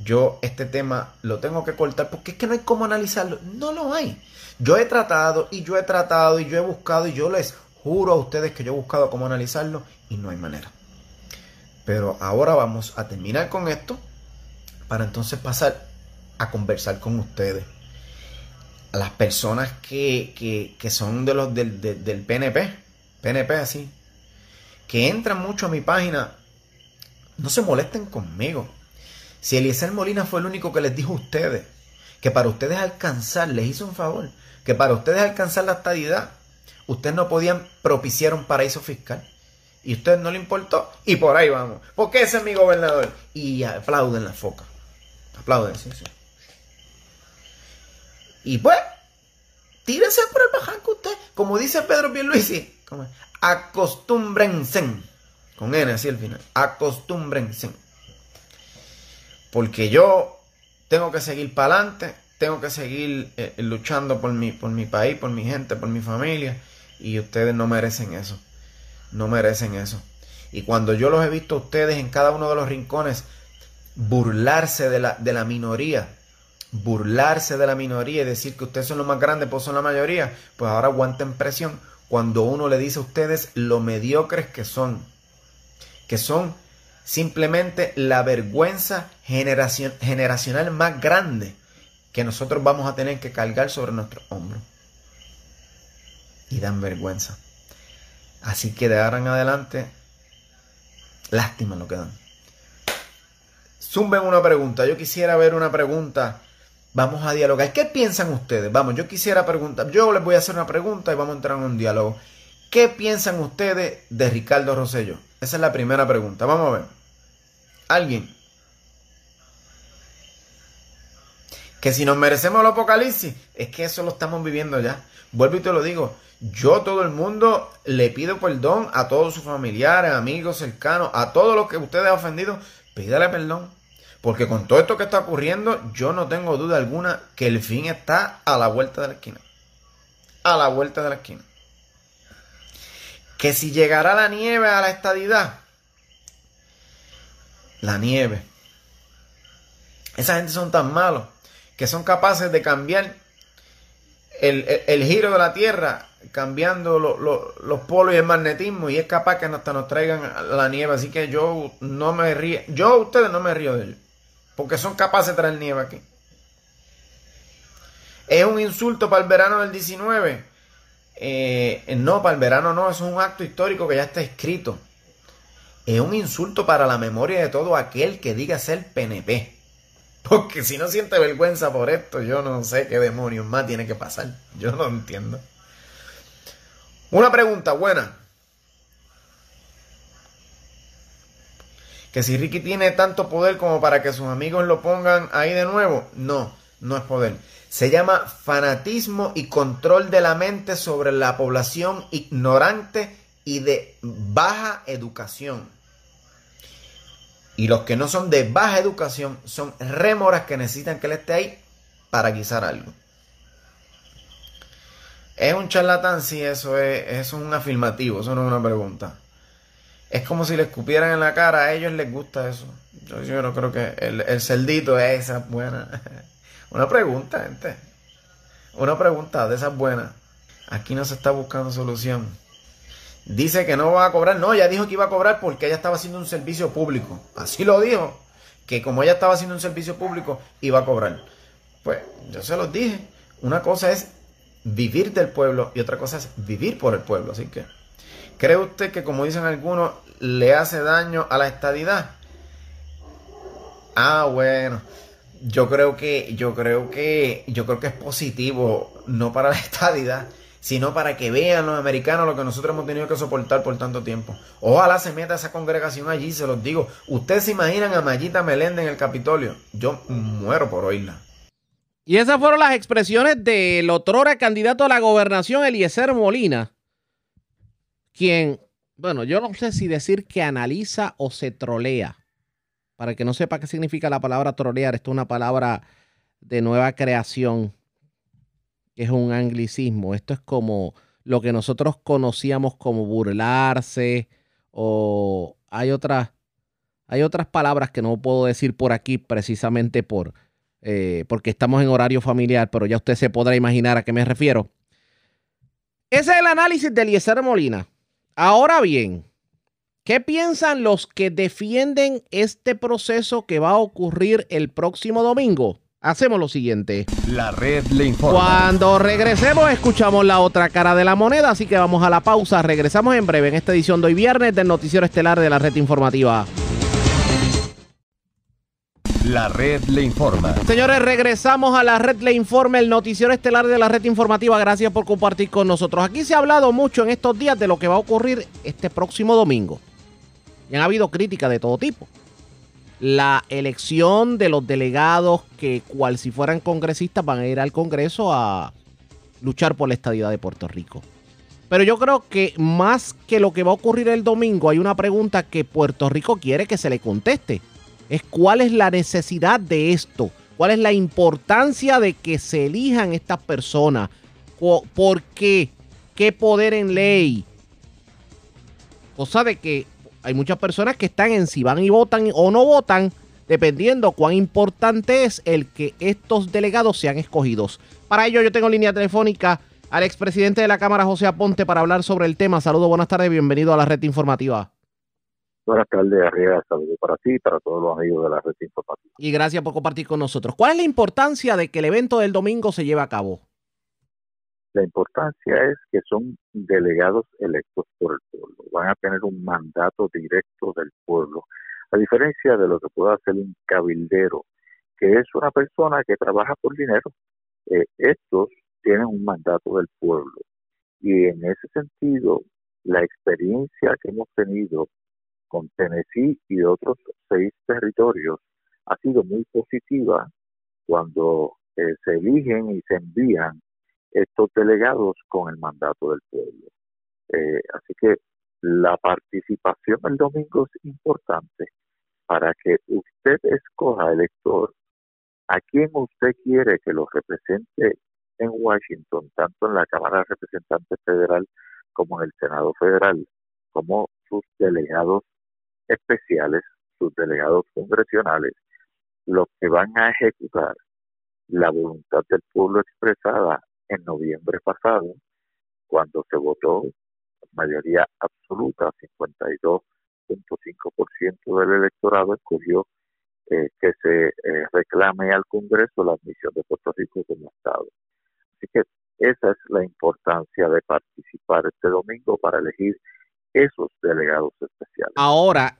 Yo este tema lo tengo que cortar porque es que no hay cómo analizarlo. No lo hay. Yo he tratado y yo he tratado y yo he buscado y yo les juro a ustedes que yo he buscado cómo analizarlo y no hay manera. Pero ahora vamos a terminar con esto para entonces pasar a conversar con ustedes. A las personas que, que, que son de los del, del, del P N P, P N P así, que entran mucho a mi página, no se molesten conmigo. Si Eliezer Molina fue el único que les dijo a ustedes que para ustedes alcanzar, les hizo un favor, que para ustedes alcanzar la estadidad, ustedes no podían propiciar un paraíso fiscal. Y a ustedes no le importó. Y por ahí vamos. Porque ese es mi gobernador. Y aplauden la foca. Aplauden, sí, sí. Y pues, tírense por el bajanco usted, como dice Pedro Pierluisi, acostúmbrense, con N así al final, acostúmbrense, porque yo tengo que seguir para adelante, tengo que seguir eh, luchando por mi, por mi país, por mi gente, por mi familia, y ustedes no merecen eso, no merecen eso. Y cuando yo los he visto a ustedes en cada uno de los rincones burlarse de la, de la minoría, burlarse de la minoría y decir que ustedes son los más grandes, pues son la mayoría, pues ahora aguanten presión cuando uno le dice a ustedes lo mediocres que son, que son simplemente la vergüenza generacion, generacional más grande que nosotros vamos a tener que cargar sobre nuestros hombros. Y dan vergüenza. Así que de ahora en adelante, lástima lo que dan. Zumben una pregunta. Yo quisiera ver una pregunta. Vamos a dialogar. ¿Qué piensan ustedes? Vamos, yo quisiera preguntar. Yo les voy a hacer una pregunta y vamos a entrar en un diálogo. ¿Qué piensan ustedes de Ricardo Rosselló? Esa es la primera pregunta. Vamos a ver. ¿Alguien? Que si nos merecemos el apocalipsis. Es que eso lo estamos viviendo ya. Vuelvo y te lo digo. Yo, todo el mundo, le pido perdón a todos sus familiares, amigos, cercanos, a todos los que ustedes han ofendido. Pídale perdón, porque con todo esto que está ocurriendo, yo no tengo duda alguna que el fin está a la vuelta de la esquina. A la vuelta de la esquina. Que si llegará la nieve a la estadidad, la nieve. Esa gente son tan malos que son capaces de cambiar el, el, el giro de la tierra, cambiando lo, lo, los polos y el magnetismo, y es capaz que hasta nos traigan la nieve. Así que yo no me río, yo ustedes no me río de ellos, porque son capaces de traer nieve aquí. Es un insulto para el verano del diecinueve. Eh, no, para el verano no, eso es un acto histórico que ya está escrito. Es un insulto para la memoria de todo aquel que diga ser P N P, porque si no siente vergüenza por esto, yo no sé qué demonios más tiene que pasar. Yo no entiendo. Una pregunta buena. Que si Ricky tiene tanto poder como para que sus amigos lo pongan ahí de nuevo. No, no es poder. Se llama fanatismo y control de la mente sobre la población ignorante y de baja educación. Y los que no son de baja educación son rémoras que necesitan que él esté ahí para guisar algo. Es un charlatán, sí, eso es, eso es un afirmativo, eso no es una pregunta. Es como si le escupieran en la cara, a ellos les gusta eso. Yo, yo no creo que el, el cerdito es esa buena. Una pregunta, gente. Una pregunta de esas buenas. Aquí no se está buscando solución. Dice que no va a cobrar. No, ella dijo que iba a cobrar porque ella estaba haciendo un servicio público. Así lo dijo. Que como ella estaba haciendo un servicio público, iba a cobrar. Pues yo se los dije. Una cosa es vivir del pueblo y otra cosa es vivir por el pueblo. Así que, ¿cree usted que, como dicen algunos, le hace daño a la estadidad? Ah, bueno, yo creo que yo creo que yo creo que es positivo, no para la estadidad, sino para que vean los americanos lo que nosotros hemos tenido que soportar por tanto tiempo. Ojalá se meta esa congregación allí, se los digo. Ustedes se imaginan a Mayita Meléndez en el Capitolio. Yo muero por oírla. Y esas fueron las expresiones del otrora candidato a la gobernación, Eliezer Molina, quien, bueno, yo no sé si decir que analiza o se trolea. Para el que no sepa qué significa la palabra trolear, esto es una palabra de nueva creación, que es un anglicismo. Esto es como lo que nosotros conocíamos como burlarse, o hay otras, hay otras palabras que no puedo decir por aquí precisamente por... Eh, porque estamos en horario familiar, pero ya usted se podrá imaginar a qué me refiero. Ese es el análisis de Eliezer Molina. Ahora bien, ¿qué piensan los que defienden este proceso que va a ocurrir el próximo domingo? Hacemos lo siguiente. La red le informa. Cuando regresemos, escuchamos la otra cara de la moneda, así que vamos a la pausa. Regresamos en breve en esta edición de hoy viernes del Noticiero Estelar de la Red Informativa. La Red Le Informa. Señores, regresamos a La Red Le Informa, el noticiero estelar de la Red Informativa. Gracias por compartir con nosotros. Aquí se ha hablado mucho en estos días de lo que va a ocurrir este próximo domingo. Y han habido críticas de todo tipo. La elección de los delegados que, cual si fueran congresistas, van a ir al Congreso a luchar por la estadidad de Puerto Rico. Pero yo creo que más que lo que va a ocurrir el domingo, hay una pregunta que Puerto Rico quiere que se le conteste. Es cuál es la necesidad de esto, cuál es la importancia de que se elijan estas personas, por qué, qué poder en ley. Cosa de que hay muchas personas que están en si van y votan o no votan, dependiendo cuán importante es el que estos delegados sean escogidos. Para ello yo tengo línea telefónica al expresidente de la Cámara, José Aponte, para hablar sobre el tema. Saludos, buenas tardes, bienvenido a la Red Informativa. Buenas tardes, Arriaga, saludos para ti y para todos los amigos de la Red Informativa. Y gracias por compartir con nosotros. ¿Cuál es la importancia de que el evento del domingo se lleve a cabo? La importancia es que son delegados electos por el pueblo. Van a tener un mandato directo del pueblo. A diferencia de lo que puede hacer un cabildero, que es una persona que trabaja por dinero, eh, estos tienen un mandato del pueblo. Y en ese sentido, la experiencia que hemos tenido con Tennessee y otros seis territorios ha sido muy positiva cuando eh, se eligen y se envían estos delegados con el mandato del pueblo. Eh, así que la participación el domingo es importante para que usted escoja, elector, a quién usted quiere que lo represente en Washington, tanto en la Cámara de Representantes Federal como en el Senado Federal, como sus delegados especiales, sus delegados congresionales, los que van a ejecutar la voluntad del pueblo expresada en noviembre pasado, cuando se votó mayoría absoluta, cincuenta y dos punto cinco por ciento del electorado escogió eh, que se eh, reclame al Congreso la admisión de Puerto Rico como Estado. Así que esa es la importancia de participar este domingo para elegir esos delegados especiales. Ahora,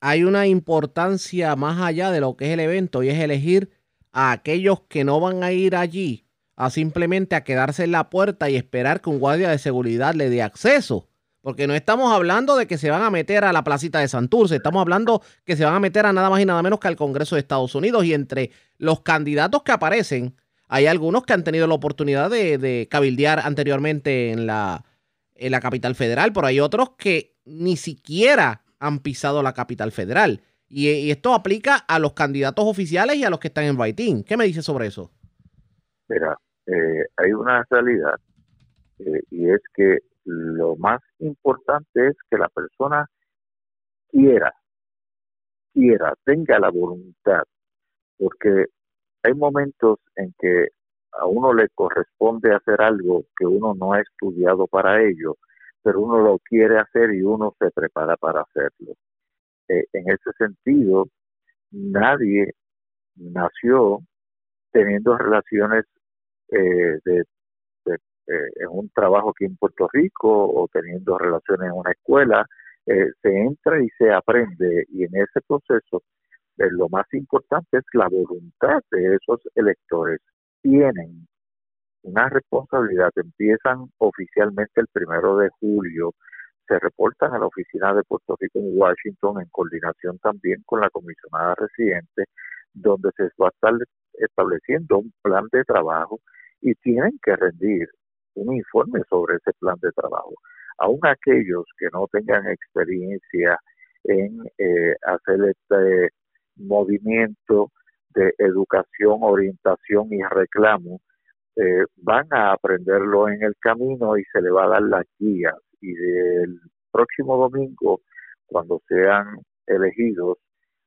hay una importancia más allá de lo que es el evento y es elegir a aquellos que no van a ir allí a simplemente a quedarse en la puerta y esperar que un guardia de seguridad le dé acceso. Porque no estamos hablando de que se van a meter a la placita de Santurce, estamos hablando que se van a meter a nada más y nada menos que al Congreso de Estados Unidos. Y entre los candidatos que aparecen, hay algunos que han tenido la oportunidad de, de cabildear anteriormente en la, en la capital federal, pero hay otros que ni siquiera han pisado la capital federal. Y, y esto aplica a los candidatos oficiales y a los que están en writing. ¿Qué me dices sobre eso? Mira, eh, hay una realidad eh, y es que lo más importante es que la persona quiera, quiera, tenga la voluntad, porque hay momentos en que a uno le corresponde hacer algo que uno no ha estudiado para ello, pero uno lo quiere hacer y uno se prepara para hacerlo. Eh, en ese sentido, nadie nació teniendo relaciones eh, de, de, eh, en un trabajo aquí en Puerto Rico o teniendo relaciones en una escuela. Eh, se entra y se aprende, y en ese proceso eh, lo más importante es la voluntad de esos electores. Tienen una responsabilidad, empiezan oficialmente el primero de julio, se reportan a la oficina de Puerto Rico en Washington en coordinación también con la comisionada residente, donde se va a estar estableciendo un plan de trabajo y tienen que rendir un informe sobre ese plan de trabajo. Aún aquellos que no tengan experiencia en eh, hacer este movimiento de educación, orientación y reclamo, eh, van a aprenderlo en el camino y se le va a dar las guías. Y del próximo domingo, cuando sean elegidos,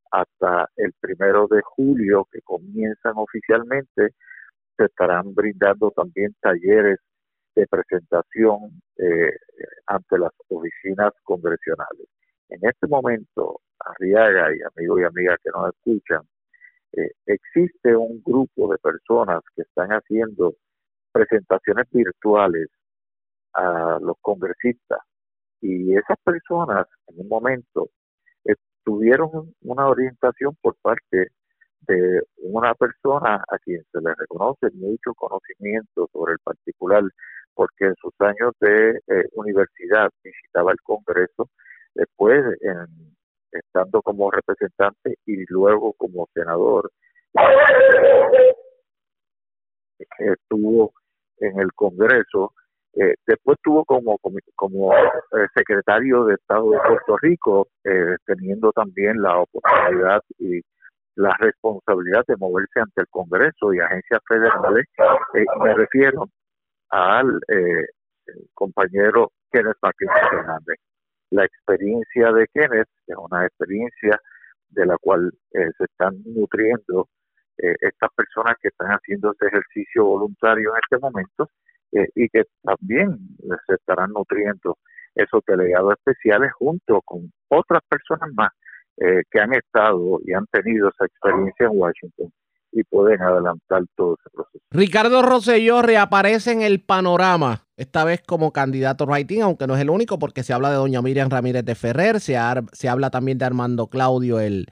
hasta el primero de julio que comienzan oficialmente, se estarán brindando también talleres de presentación eh, ante las oficinas congresionales. En este momento, Arriaga y amigos y amigas que nos escuchan, eh, existe un grupo de personas que están haciendo presentaciones virtuales a los congresistas, y esas personas en un momento tuvieron una orientación por parte de una persona a quien se le reconoce mucho conocimiento sobre el particular, porque en sus años de eh, universidad visitaba el Congreso, después en, estando como representante y luego como senador, estuvo en el Congreso. Eh, después estuvo como, como, como eh, secretario de Estado de Puerto Rico, eh, teniendo también la oportunidad y la responsabilidad de moverse ante el Congreso y agencias federales. Eh, me refiero al eh, compañero Kenneth Martínez Fernández. La experiencia de Kenneth es una experiencia de la cual eh, se están nutriendo eh, estas personas que están haciendo este ejercicio voluntario en este momento, Eh, y que también se estarán nutriendo esos delegados especiales junto con otras personas más eh, que han estado y han tenido esa experiencia en Washington y pueden adelantar todo ese proceso. Ricardo Rosselló reaparece en el panorama, esta vez como candidato writing, aunque no es el único, porque se habla de doña Miriam Ramírez de Ferrer, se, ar- se habla también de Armando Claudio, el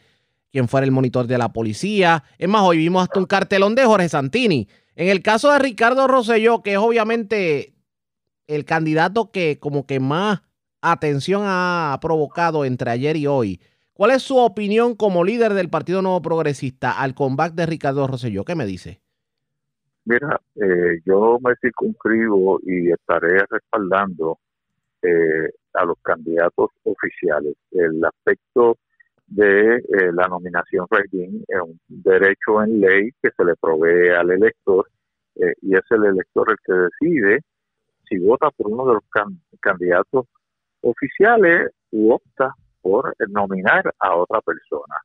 quien fuera el monitor de la policía. Es más, hoy vimos hasta un cartelón de Jorge Santini. En el caso de Ricardo Rosselló, que es obviamente el candidato que como que más atención ha provocado entre ayer y hoy, ¿cuál es su opinión como líder del Partido Nuevo Progresista al comeback de Ricardo Rosselló? ¿Qué me dice? Mira, eh, yo me circunscribo y estaré respaldando eh, a los candidatos oficiales. El aspecto de eh, la nominación write-in es un derecho en ley que se le provee al elector, eh, y es el elector el que decide si vota por uno de los can- candidatos oficiales u opta por nominar a otra persona.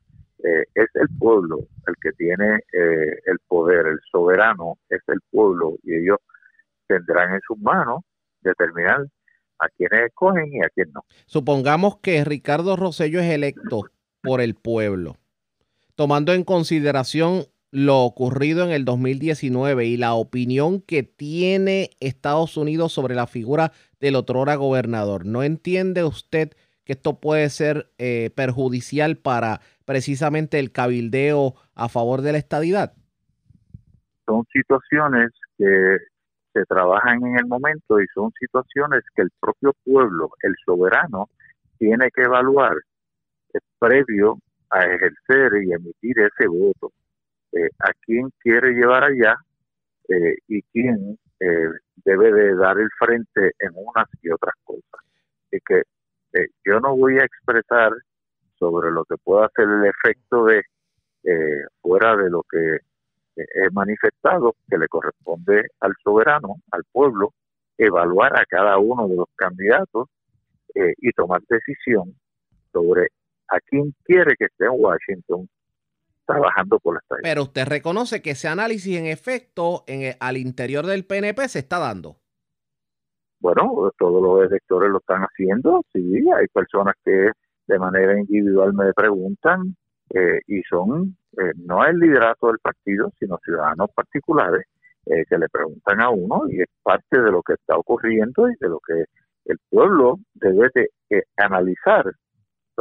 Eh, es el pueblo el que tiene eh, el poder, el soberano es el pueblo, y ellos tendrán en sus manos determinar a quiénes escogen y a quién no. Supongamos que Ricardo Rosselló es electo por el pueblo, tomando en consideración lo ocurrido en el dos mil diecinueve y la opinión que tiene Estados Unidos sobre la figura del otrora gobernador, ¿no entiende usted que esto puede ser eh, perjudicial para precisamente el cabildeo a favor de la estadidad? Son situaciones que se trabajan en el momento y son situaciones que el propio pueblo, el soberano, tiene que evaluar previo a ejercer y emitir ese voto, eh, a quién quiere llevar allá eh, y quién eh, debe de dar el frente en unas y otras cosas. Así que eh, yo no voy a expresar sobre lo que pueda ser el efecto de eh, fuera de lo que eh, he manifestado, que le corresponde al soberano, al pueblo, evaluar a cada uno de los candidatos eh, y tomar decisión sobre a quien quiere que esté en Washington trabajando por la estadía. Pero usted reconoce que ese análisis en efecto en el, al interior del P N P se está dando. Bueno, todos los electores lo están haciendo, sí, hay personas que de manera individual me preguntan eh, y son, eh, no el liderato del partido, sino ciudadanos particulares eh, que le preguntan a uno, y es parte de lo que está ocurriendo y de lo que el pueblo debe de eh, analizar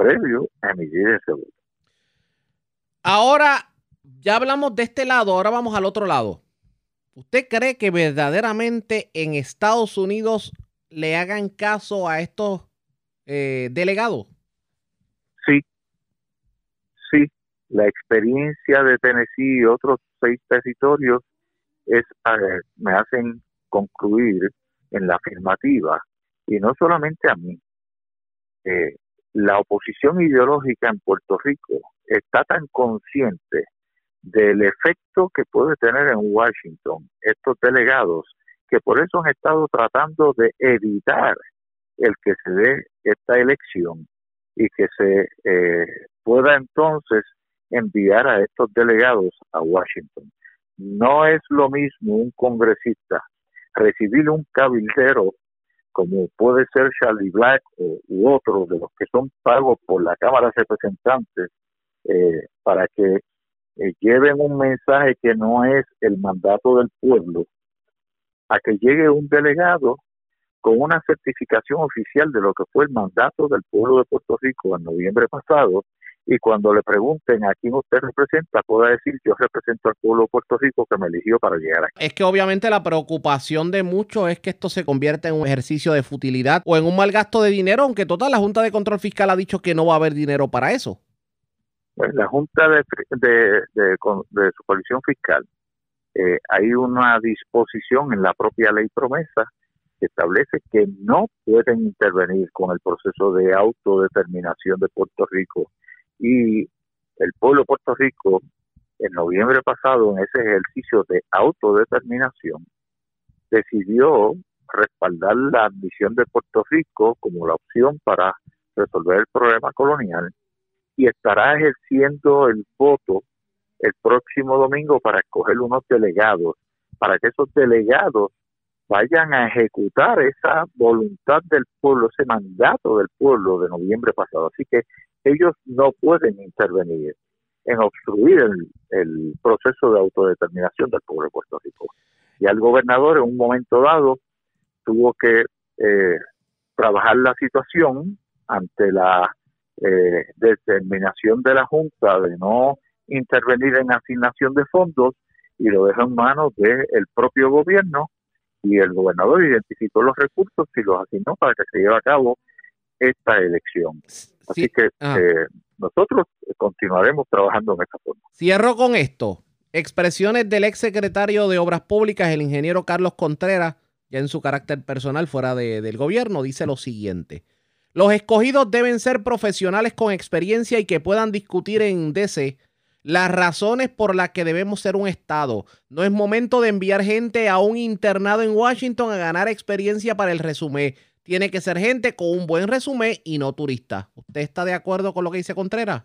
previo a emitir ese voto. Ahora, ya hablamos de este lado, ahora vamos al otro lado. ¿Usted cree que verdaderamente en Estados Unidos le hagan caso a estos eh, delegados? Sí, sí. La experiencia de Tennessee y otros seis territorios es, eh, me hacen concluir en la afirmativa, y no solamente a mí. Eh, La oposición ideológica en Puerto Rico está tan consciente del efecto que puede tener en Washington estos delegados, que por eso han estado tratando de evitar el que se dé esta elección y que se eh, pueda entonces enviar a estos delegados a Washington. No es lo mismo un congresista recibir un cabildero, como puede ser Charlie Black eh, u otros de los que son pagos por la Cámara de Representantes eh, para que eh, lleven un mensaje que no es el mandato del pueblo, a que llegue un delegado con una certificación oficial de lo que fue el mandato del pueblo de Puerto Rico en noviembre pasado, y cuando le pregunten a quién usted representa, pueda decir: yo represento al pueblo de Puerto Rico que me eligió para llegar aquí. Es que obviamente la preocupación de muchos es que esto se convierta en un ejercicio de futilidad o en un mal gasto de dinero, aunque total, la Junta de Control Fiscal ha dicho que no va a haber dinero para eso. Pues la Junta de, de, de, de, de Supervisión Fiscal eh, hay una disposición en la propia ley promesa que establece que no pueden intervenir con el proceso de autodeterminación de Puerto Rico. Y el pueblo de Puerto Rico, en noviembre pasado, en ese ejercicio de autodeterminación, decidió respaldar la admisión de Puerto Rico como la opción para resolver el problema colonial, y estará ejerciendo el voto el próximo domingo para escoger unos delegados, para que esos delegados vayan a ejecutar esa voluntad del pueblo, ese mandato del pueblo de noviembre pasado. Así que ellos no pueden intervenir en obstruir el, el proceso de autodeterminación del pueblo de Puerto Rico. Y al gobernador en un momento dado tuvo que eh, trabajar la situación ante la eh, determinación de la Junta de no intervenir en asignación de fondos, y lo deja en manos del propio gobierno, y el gobernador identificó los recursos y los asignó para que se lleve a cabo esta elección. Así sí. que ah. eh, nosotros continuaremos trabajando en esta forma. Cierro con esto. Expresiones del exsecretario de Obras Públicas, el ingeniero Carlos Contreras, ya en su carácter personal fuera de, del gobierno, dice lo siguiente. Los escogidos deben ser profesionales con experiencia y que puedan discutir en D C las razones por las que debemos ser un estado. No es momento de enviar gente a un internado en Washington a ganar experiencia para el resumen. Tiene que ser gente con un buen resumen y no turista. ¿Usted está de acuerdo con lo que dice Contreras?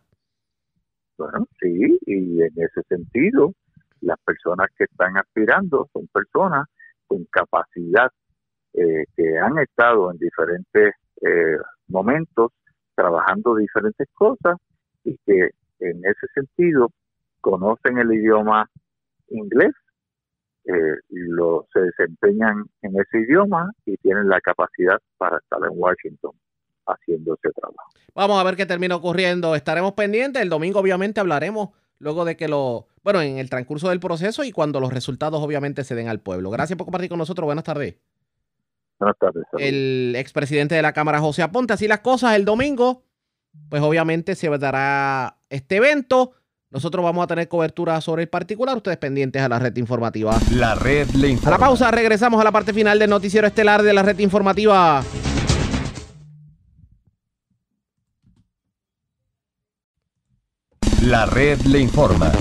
Bueno, sí, y en ese sentido, las personas que están aspirando son personas con capacidad, eh, que han estado en diferentes eh, momentos trabajando diferentes cosas y que en ese sentido conocen el idioma inglés, eh, lo, se desempeñan en ese idioma y tienen la capacidad para estar en Washington haciendo ese trabajo. Vamos a ver qué termina ocurriendo. Estaremos pendientes. El domingo obviamente hablaremos luego de que lo... Bueno, en el transcurso del proceso y cuando los resultados obviamente se den al pueblo. Gracias por compartir con nosotros. Buenas tardes. Buenas tardes. Salud. El expresidente de la Cámara, José Aponte. Así las cosas, el domingo, pues obviamente se dará este evento. Nosotros vamos a tener cobertura sobre el particular. Ustedes pendientes a la red informativa. La red le informa. A la pausa, regresamos a la parte final del noticiero estelar de la red informativa. La red le informa.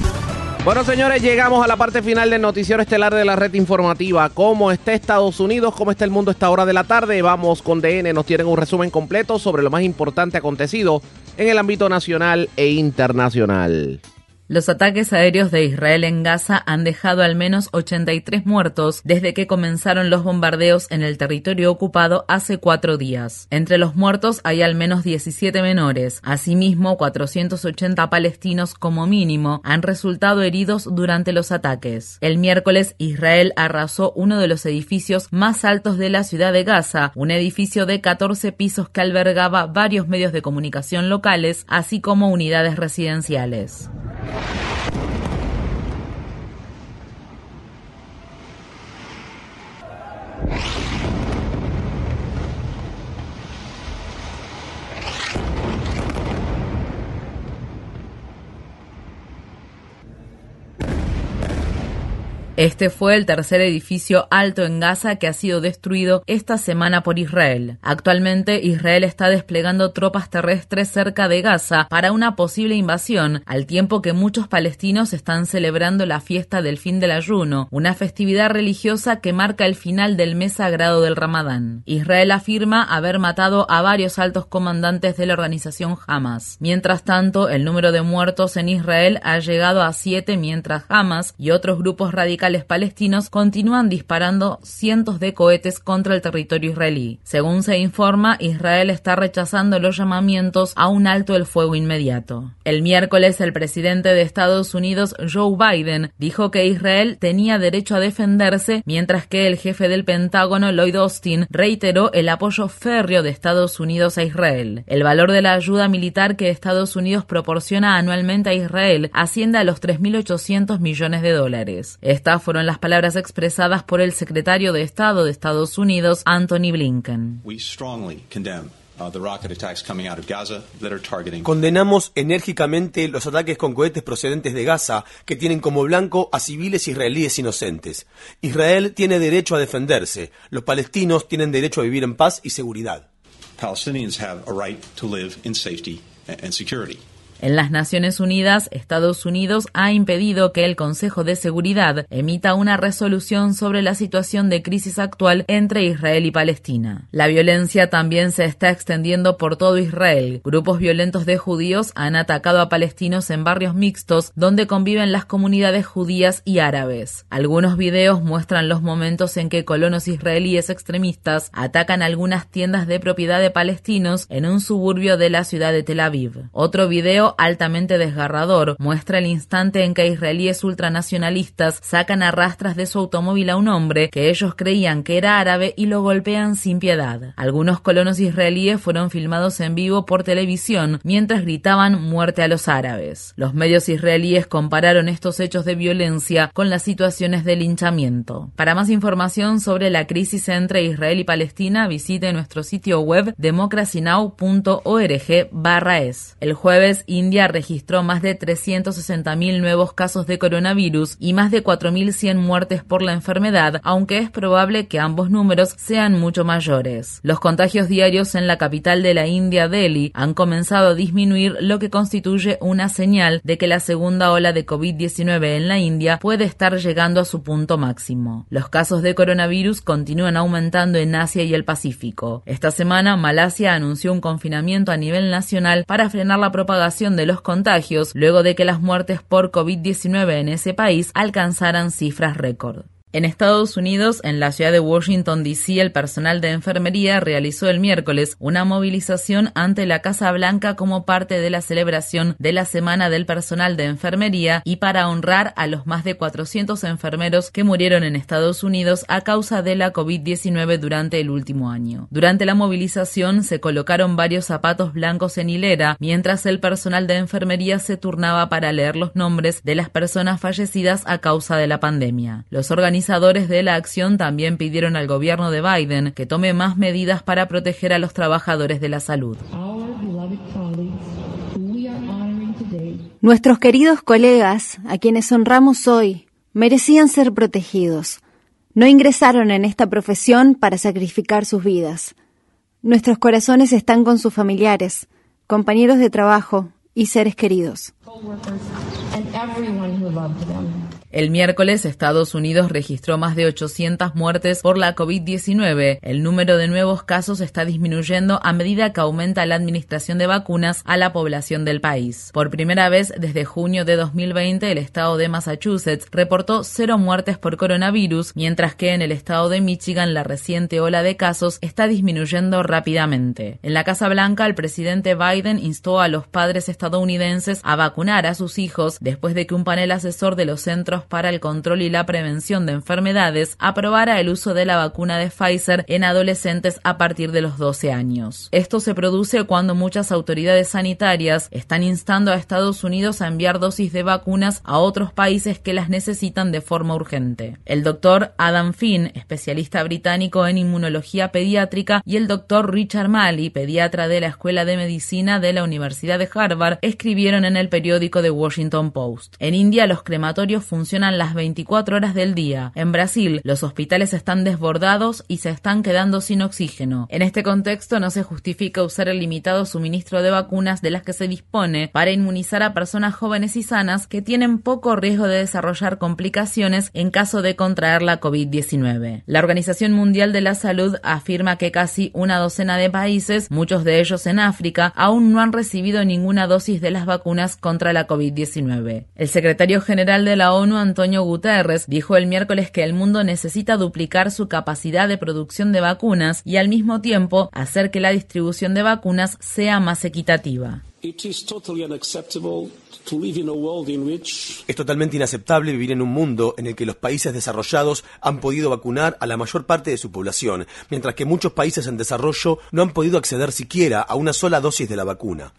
Bueno, señores, llegamos a la parte final del noticiero estelar de la red informativa. ¿Cómo está Estados Unidos? ¿Cómo está el mundo a esta hora de la tarde? Vamos con D N. Nos tienen un resumen completo sobre lo más importante acontecido en el ámbito nacional e internacional. Los ataques aéreos de Israel en Gaza han dejado al menos ochenta y tres muertos desde que comenzaron los bombardeos en el territorio ocupado hace cuatro días. Entre los muertos hay al menos diecisiete menores. Asimismo, cuatrocientos ochenta palestinos como mínimo han resultado heridos durante los ataques. El miércoles, Israel arrasó uno de los edificios más altos de la ciudad de Gaza, un edificio de catorce pisos que albergaba varios medios de comunicación locales, así como unidades residenciales. Este fue el tercer edificio alto en Gaza que ha sido destruido esta semana por Israel. Actualmente, Israel está desplegando tropas terrestres cerca de Gaza para una posible invasión, al tiempo que muchos palestinos están celebrando la fiesta del fin del ayuno, una festividad religiosa que marca el final del mes sagrado del Ramadán. Israel afirma haber matado a varios altos comandantes de la organización Hamas. Mientras tanto, el número de muertos en Israel ha llegado a siete, mientras Hamas y otros grupos radicales palestinos continúan disparando cientos de cohetes contra el territorio israelí. Según se informa, Israel está rechazando los llamamientos a un alto el fuego inmediato. El miércoles, el presidente de Estados Unidos, Joe Biden, dijo que Israel tenía derecho a defenderse, mientras que el jefe del Pentágono, Lloyd Austin, reiteró el apoyo férreo de Estados Unidos a Israel. El valor de la ayuda militar que Estados Unidos proporciona anualmente a Israel asciende a los tres mil ochocientos millones de dólares. Esta fueron las palabras expresadas por el secretario de Estado de Estados Unidos, Anthony Blinken. We strongly condemn Condenamos enérgicamente los ataques con cohetes procedentes de Gaza que tienen como blanco a civiles israelíes inocentes. Israel tiene derecho a defenderse. Los palestinos tienen derecho a vivir en paz y seguridad. En las Naciones Unidas, Estados Unidos ha impedido que el Consejo de Seguridad emita una resolución sobre la situación de crisis actual entre Israel y Palestina. La violencia también se está extendiendo por todo Israel. Grupos violentos de judíos han atacado a palestinos en barrios mixtos donde conviven las comunidades judías y árabes. Algunos videos muestran los momentos en que colonos israelíes extremistas atacan algunas tiendas de propiedad de palestinos en un suburbio de la ciudad de Tel Aviv. Otro video altamente desgarrador muestra el instante en que israelíes ultranacionalistas sacan a rastras de su automóvil a un hombre que ellos creían que era árabe y lo golpean sin piedad. Algunos colonos israelíes fueron filmados en vivo por televisión mientras gritaban muerte a los árabes. Los medios israelíes compararon estos hechos de violencia con las situaciones de linchamiento. Para más información sobre la crisis entre Israel y Palestina, visite nuestro sitio web democracynow punto org barra es. El jueves India registró más de trescientos sesenta mil nuevos casos de coronavirus y más de cuatro mil cien muertes por la enfermedad, aunque es probable que ambos números sean mucho mayores. Los contagios diarios en la capital de la India, Delhi, han comenzado a disminuir, lo que constituye una señal de que la segunda ola de covid diecinueve en la India puede estar llegando a su punto máximo. Los casos de coronavirus continúan aumentando en Asia y el Pacífico. Esta semana, Malasia anunció un confinamiento a nivel nacional para frenar la propagación de los contagios luego de que las muertes por covid diecinueve en ese país alcanzaran cifras récord. En Estados Unidos, en la ciudad de Washington, D C, el personal de enfermería realizó el miércoles una movilización ante la Casa Blanca como parte de la celebración de la Semana del Personal de Enfermería y para honrar a los más de cuatrocientos enfermeros que murieron en Estados Unidos a causa de la covid diecinueve durante el último año. Durante la movilización se colocaron varios zapatos blancos en hilera, mientras el personal de enfermería se turnaba para leer los nombres de las personas fallecidas a causa de la pandemia. Los organizadores Los organizadores de la acción también pidieron al gobierno de Biden que tome más medidas para proteger a los trabajadores de la salud. Nuestros queridos colegas, a quienes honramos hoy, merecían ser protegidos. No ingresaron en esta profesión para sacrificar sus vidas. Nuestros corazones están con sus familiares, compañeros de trabajo y seres queridos. El miércoles, Estados Unidos registró más de ochocientas muertes por la covid diecinueve. El número de nuevos casos está disminuyendo a medida que aumenta la administración de vacunas a la población del país. Por primera vez desde junio de dos mil veinte, el estado de Massachusetts reportó cero muertes por coronavirus, mientras que en el estado de Michigan la reciente ola de casos está disminuyendo rápidamente. En la Casa Blanca, el presidente Biden instó a los padres estadounidenses a vacunar a sus hijos después de que un panel asesor de los centros para el control y la prevención de enfermedades aprobará el uso de la vacuna de Pfizer en adolescentes a partir de los doce años. Esto se produce cuando muchas autoridades sanitarias están instando a Estados Unidos a enviar dosis de vacunas a otros países que las necesitan de forma urgente. El doctor Adam Finn, especialista británico en inmunología pediátrica, y el doctor Richard Malley, pediatra de la Escuela de Medicina de la Universidad de Harvard, escribieron en el periódico The Washington Post. En India, los crematorios funcionan Funcionan las veinticuatro horas del día. En Brasil, los hospitales están desbordados y se están quedando sin oxígeno. En este contexto, no se justifica usar el limitado suministro de vacunas de las que se dispone para inmunizar a personas jóvenes y sanas que tienen poco riesgo de desarrollar complicaciones en caso de contraer la covid diecinueve. La Organización Mundial de la Salud afirma que casi una docena de países, muchos de ellos en África, aún no han recibido ninguna dosis de las vacunas contra la covid diecinueve. El secretario general de la ONU, Antonio Guterres, dijo el miércoles que el mundo necesita duplicar su capacidad de producción de vacunas y al mismo tiempo hacer que la distribución de vacunas sea más equitativa. Es totalmente inaceptable vivir en un mundo en el que los países desarrollados han podido vacunar a la mayor parte de su población, mientras que muchos países en desarrollo no han podido acceder siquiera a una sola dosis de la vacuna.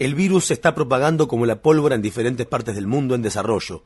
El virus se está propagando como la pólvora en diferentes partes del mundo en desarrollo.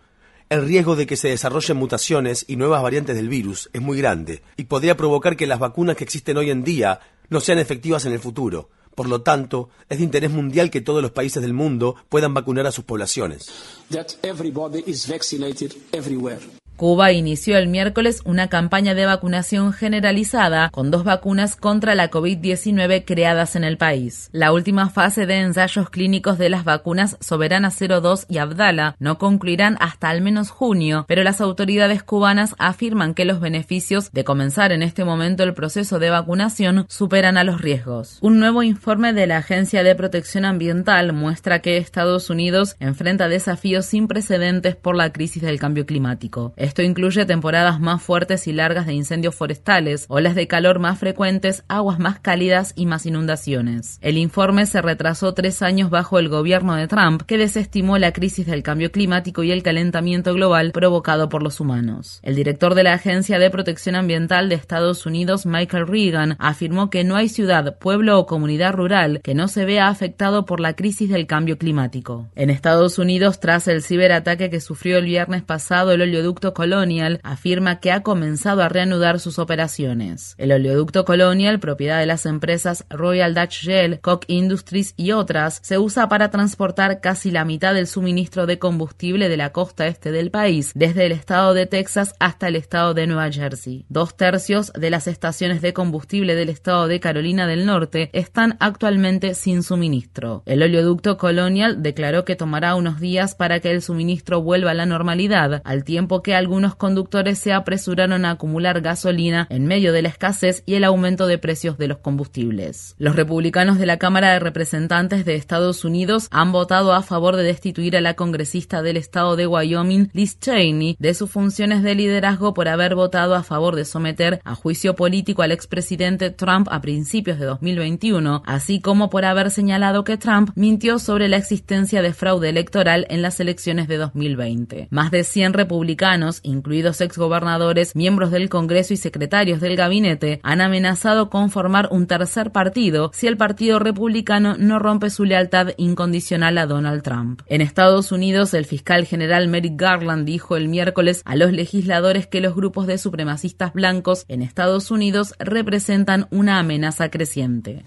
El riesgo de que se desarrollen mutaciones y nuevas variantes del virus es muy grande y podría provocar que las vacunas que existen hoy en día no sean efectivas en el futuro. Por lo tanto, es de interés mundial que todos los países del mundo puedan vacunar a sus poblaciones. That everybody is vaccinated everywhere. Cuba inició el miércoles una campaña de vacunación generalizada con dos vacunas contra la COVID diecinueve creadas en el país. La última fase de ensayos clínicos de las vacunas Soberana cero dos y Abdala no concluirán hasta al menos junio, pero las autoridades cubanas afirman que los beneficios de comenzar en este momento el proceso de vacunación superan a los riesgos. Un nuevo informe de la Agencia de Protección Ambiental muestra que Estados Unidos enfrenta desafíos sin precedentes por la crisis del cambio climático. Esto incluye temporadas más fuertes y largas de incendios forestales, olas de calor más frecuentes, aguas más cálidas y más inundaciones. El informe se retrasó tres años bajo el gobierno de Trump, que desestimó la crisis del cambio climático y el calentamiento global provocado por los humanos. El director de la Agencia de Protección Ambiental de Estados Unidos, Michael Regan, afirmó que no hay ciudad, pueblo o comunidad rural que no se vea afectado por la crisis del cambio climático. En Estados Unidos, tras el ciberataque que sufrió el viernes pasado el oleoducto Colonial, afirma que ha comenzado a reanudar sus operaciones. El oleoducto Colonial, propiedad de las empresas Royal Dutch Shell, Koch Industries y otras, se usa para transportar casi la mitad del suministro de combustible de la costa este del país, desde el estado de Texas hasta el estado de Nueva Jersey. Dos tercios de las estaciones de combustible del estado de Carolina del Norte están actualmente sin suministro. El oleoducto Colonial declaró que tomará unos días para que el suministro vuelva a la normalidad, al tiempo que al algunos conductores se apresuraron a acumular gasolina en medio de la escasez y el aumento de precios de los combustibles. Los republicanos de la Cámara de Representantes de Estados Unidos han votado a favor de destituir a la congresista del estado de Wyoming, Liz Cheney, de sus funciones de liderazgo por haber votado a favor de someter a juicio político al expresidente Trump a principios de dos mil veintiuno, así como por haber señalado que Trump mintió sobre la existencia de fraude electoral en las elecciones de dos mil veinte. Más de cien republicanos, incluidos exgobernadores, miembros del Congreso y secretarios del gabinete, han amenazado con formar un tercer partido si el Partido Republicano no rompe su lealtad incondicional a Donald Trump. En Estados Unidos, el fiscal general Merrick Garland dijo el miércoles a los legisladores que los grupos de supremacistas blancos en Estados Unidos representan una amenaza creciente.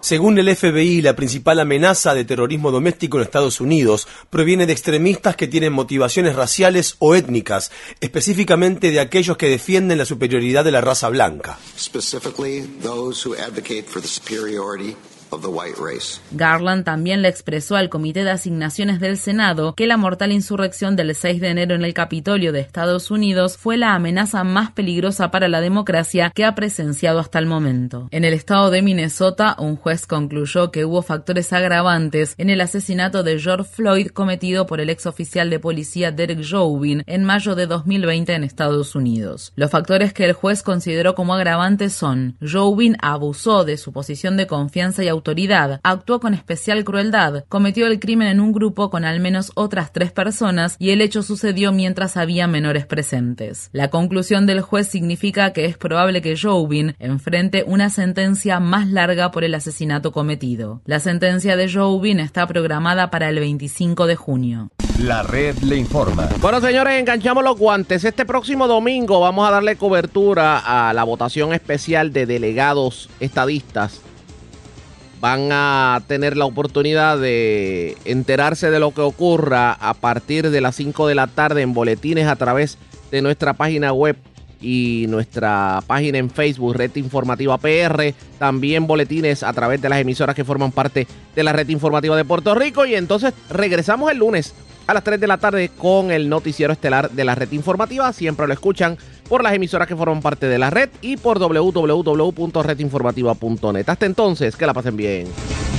Según el F B I, la principal amenaza de terrorismo doméstico en Estados Unidos Unidos, proviene de extremistas que tienen motivaciones raciales o étnicas, específicamente de aquellos que defienden la superioridad de la raza blanca. Garland también le expresó al Comité de Asignaciones del Senado que la mortal insurrección del seis de enero en el Capitolio de Estados Unidos fue la amenaza más peligrosa para la democracia que ha presenciado hasta el momento. En el estado de Minnesota, un juez concluyó que hubo factores agravantes en el asesinato de George Floyd cometido por el exoficial de policía Derek Chauvin en mayo de dos mil veinte en Estados Unidos. Los factores que el juez consideró como agravantes son: Chauvin abusó de su posición de confianza y autoridad autoridad, actuó con especial crueldad, cometió el crimen en un grupo con al menos otras tres personas y el hecho sucedió mientras había menores presentes. La conclusión del juez significa que es probable que Chauvin enfrente una sentencia más larga por el asesinato cometido. La sentencia de Chauvin está programada para el veinticinco de junio. La red le informa. Bueno, señores, enganchamos los guantes. Este próximo domingo vamos a darle cobertura a la votación especial de delegados estadistas. Van a tener la oportunidad de enterarse de lo que ocurra a partir de las cinco de la tarde en boletines a través de nuestra página web y nuestra página en Facebook, Red Informativa P R. También boletines a través de las emisoras que forman parte de la Red Informativa de Puerto Rico. Y entonces regresamos el lunes a las tres de la tarde con el noticiero estelar de la Red Informativa. Siempre lo escuchan por las emisoras que forman parte de la red y por doble u doble u doble u punto red informativa punto net. Hasta entonces, que la pasen bien.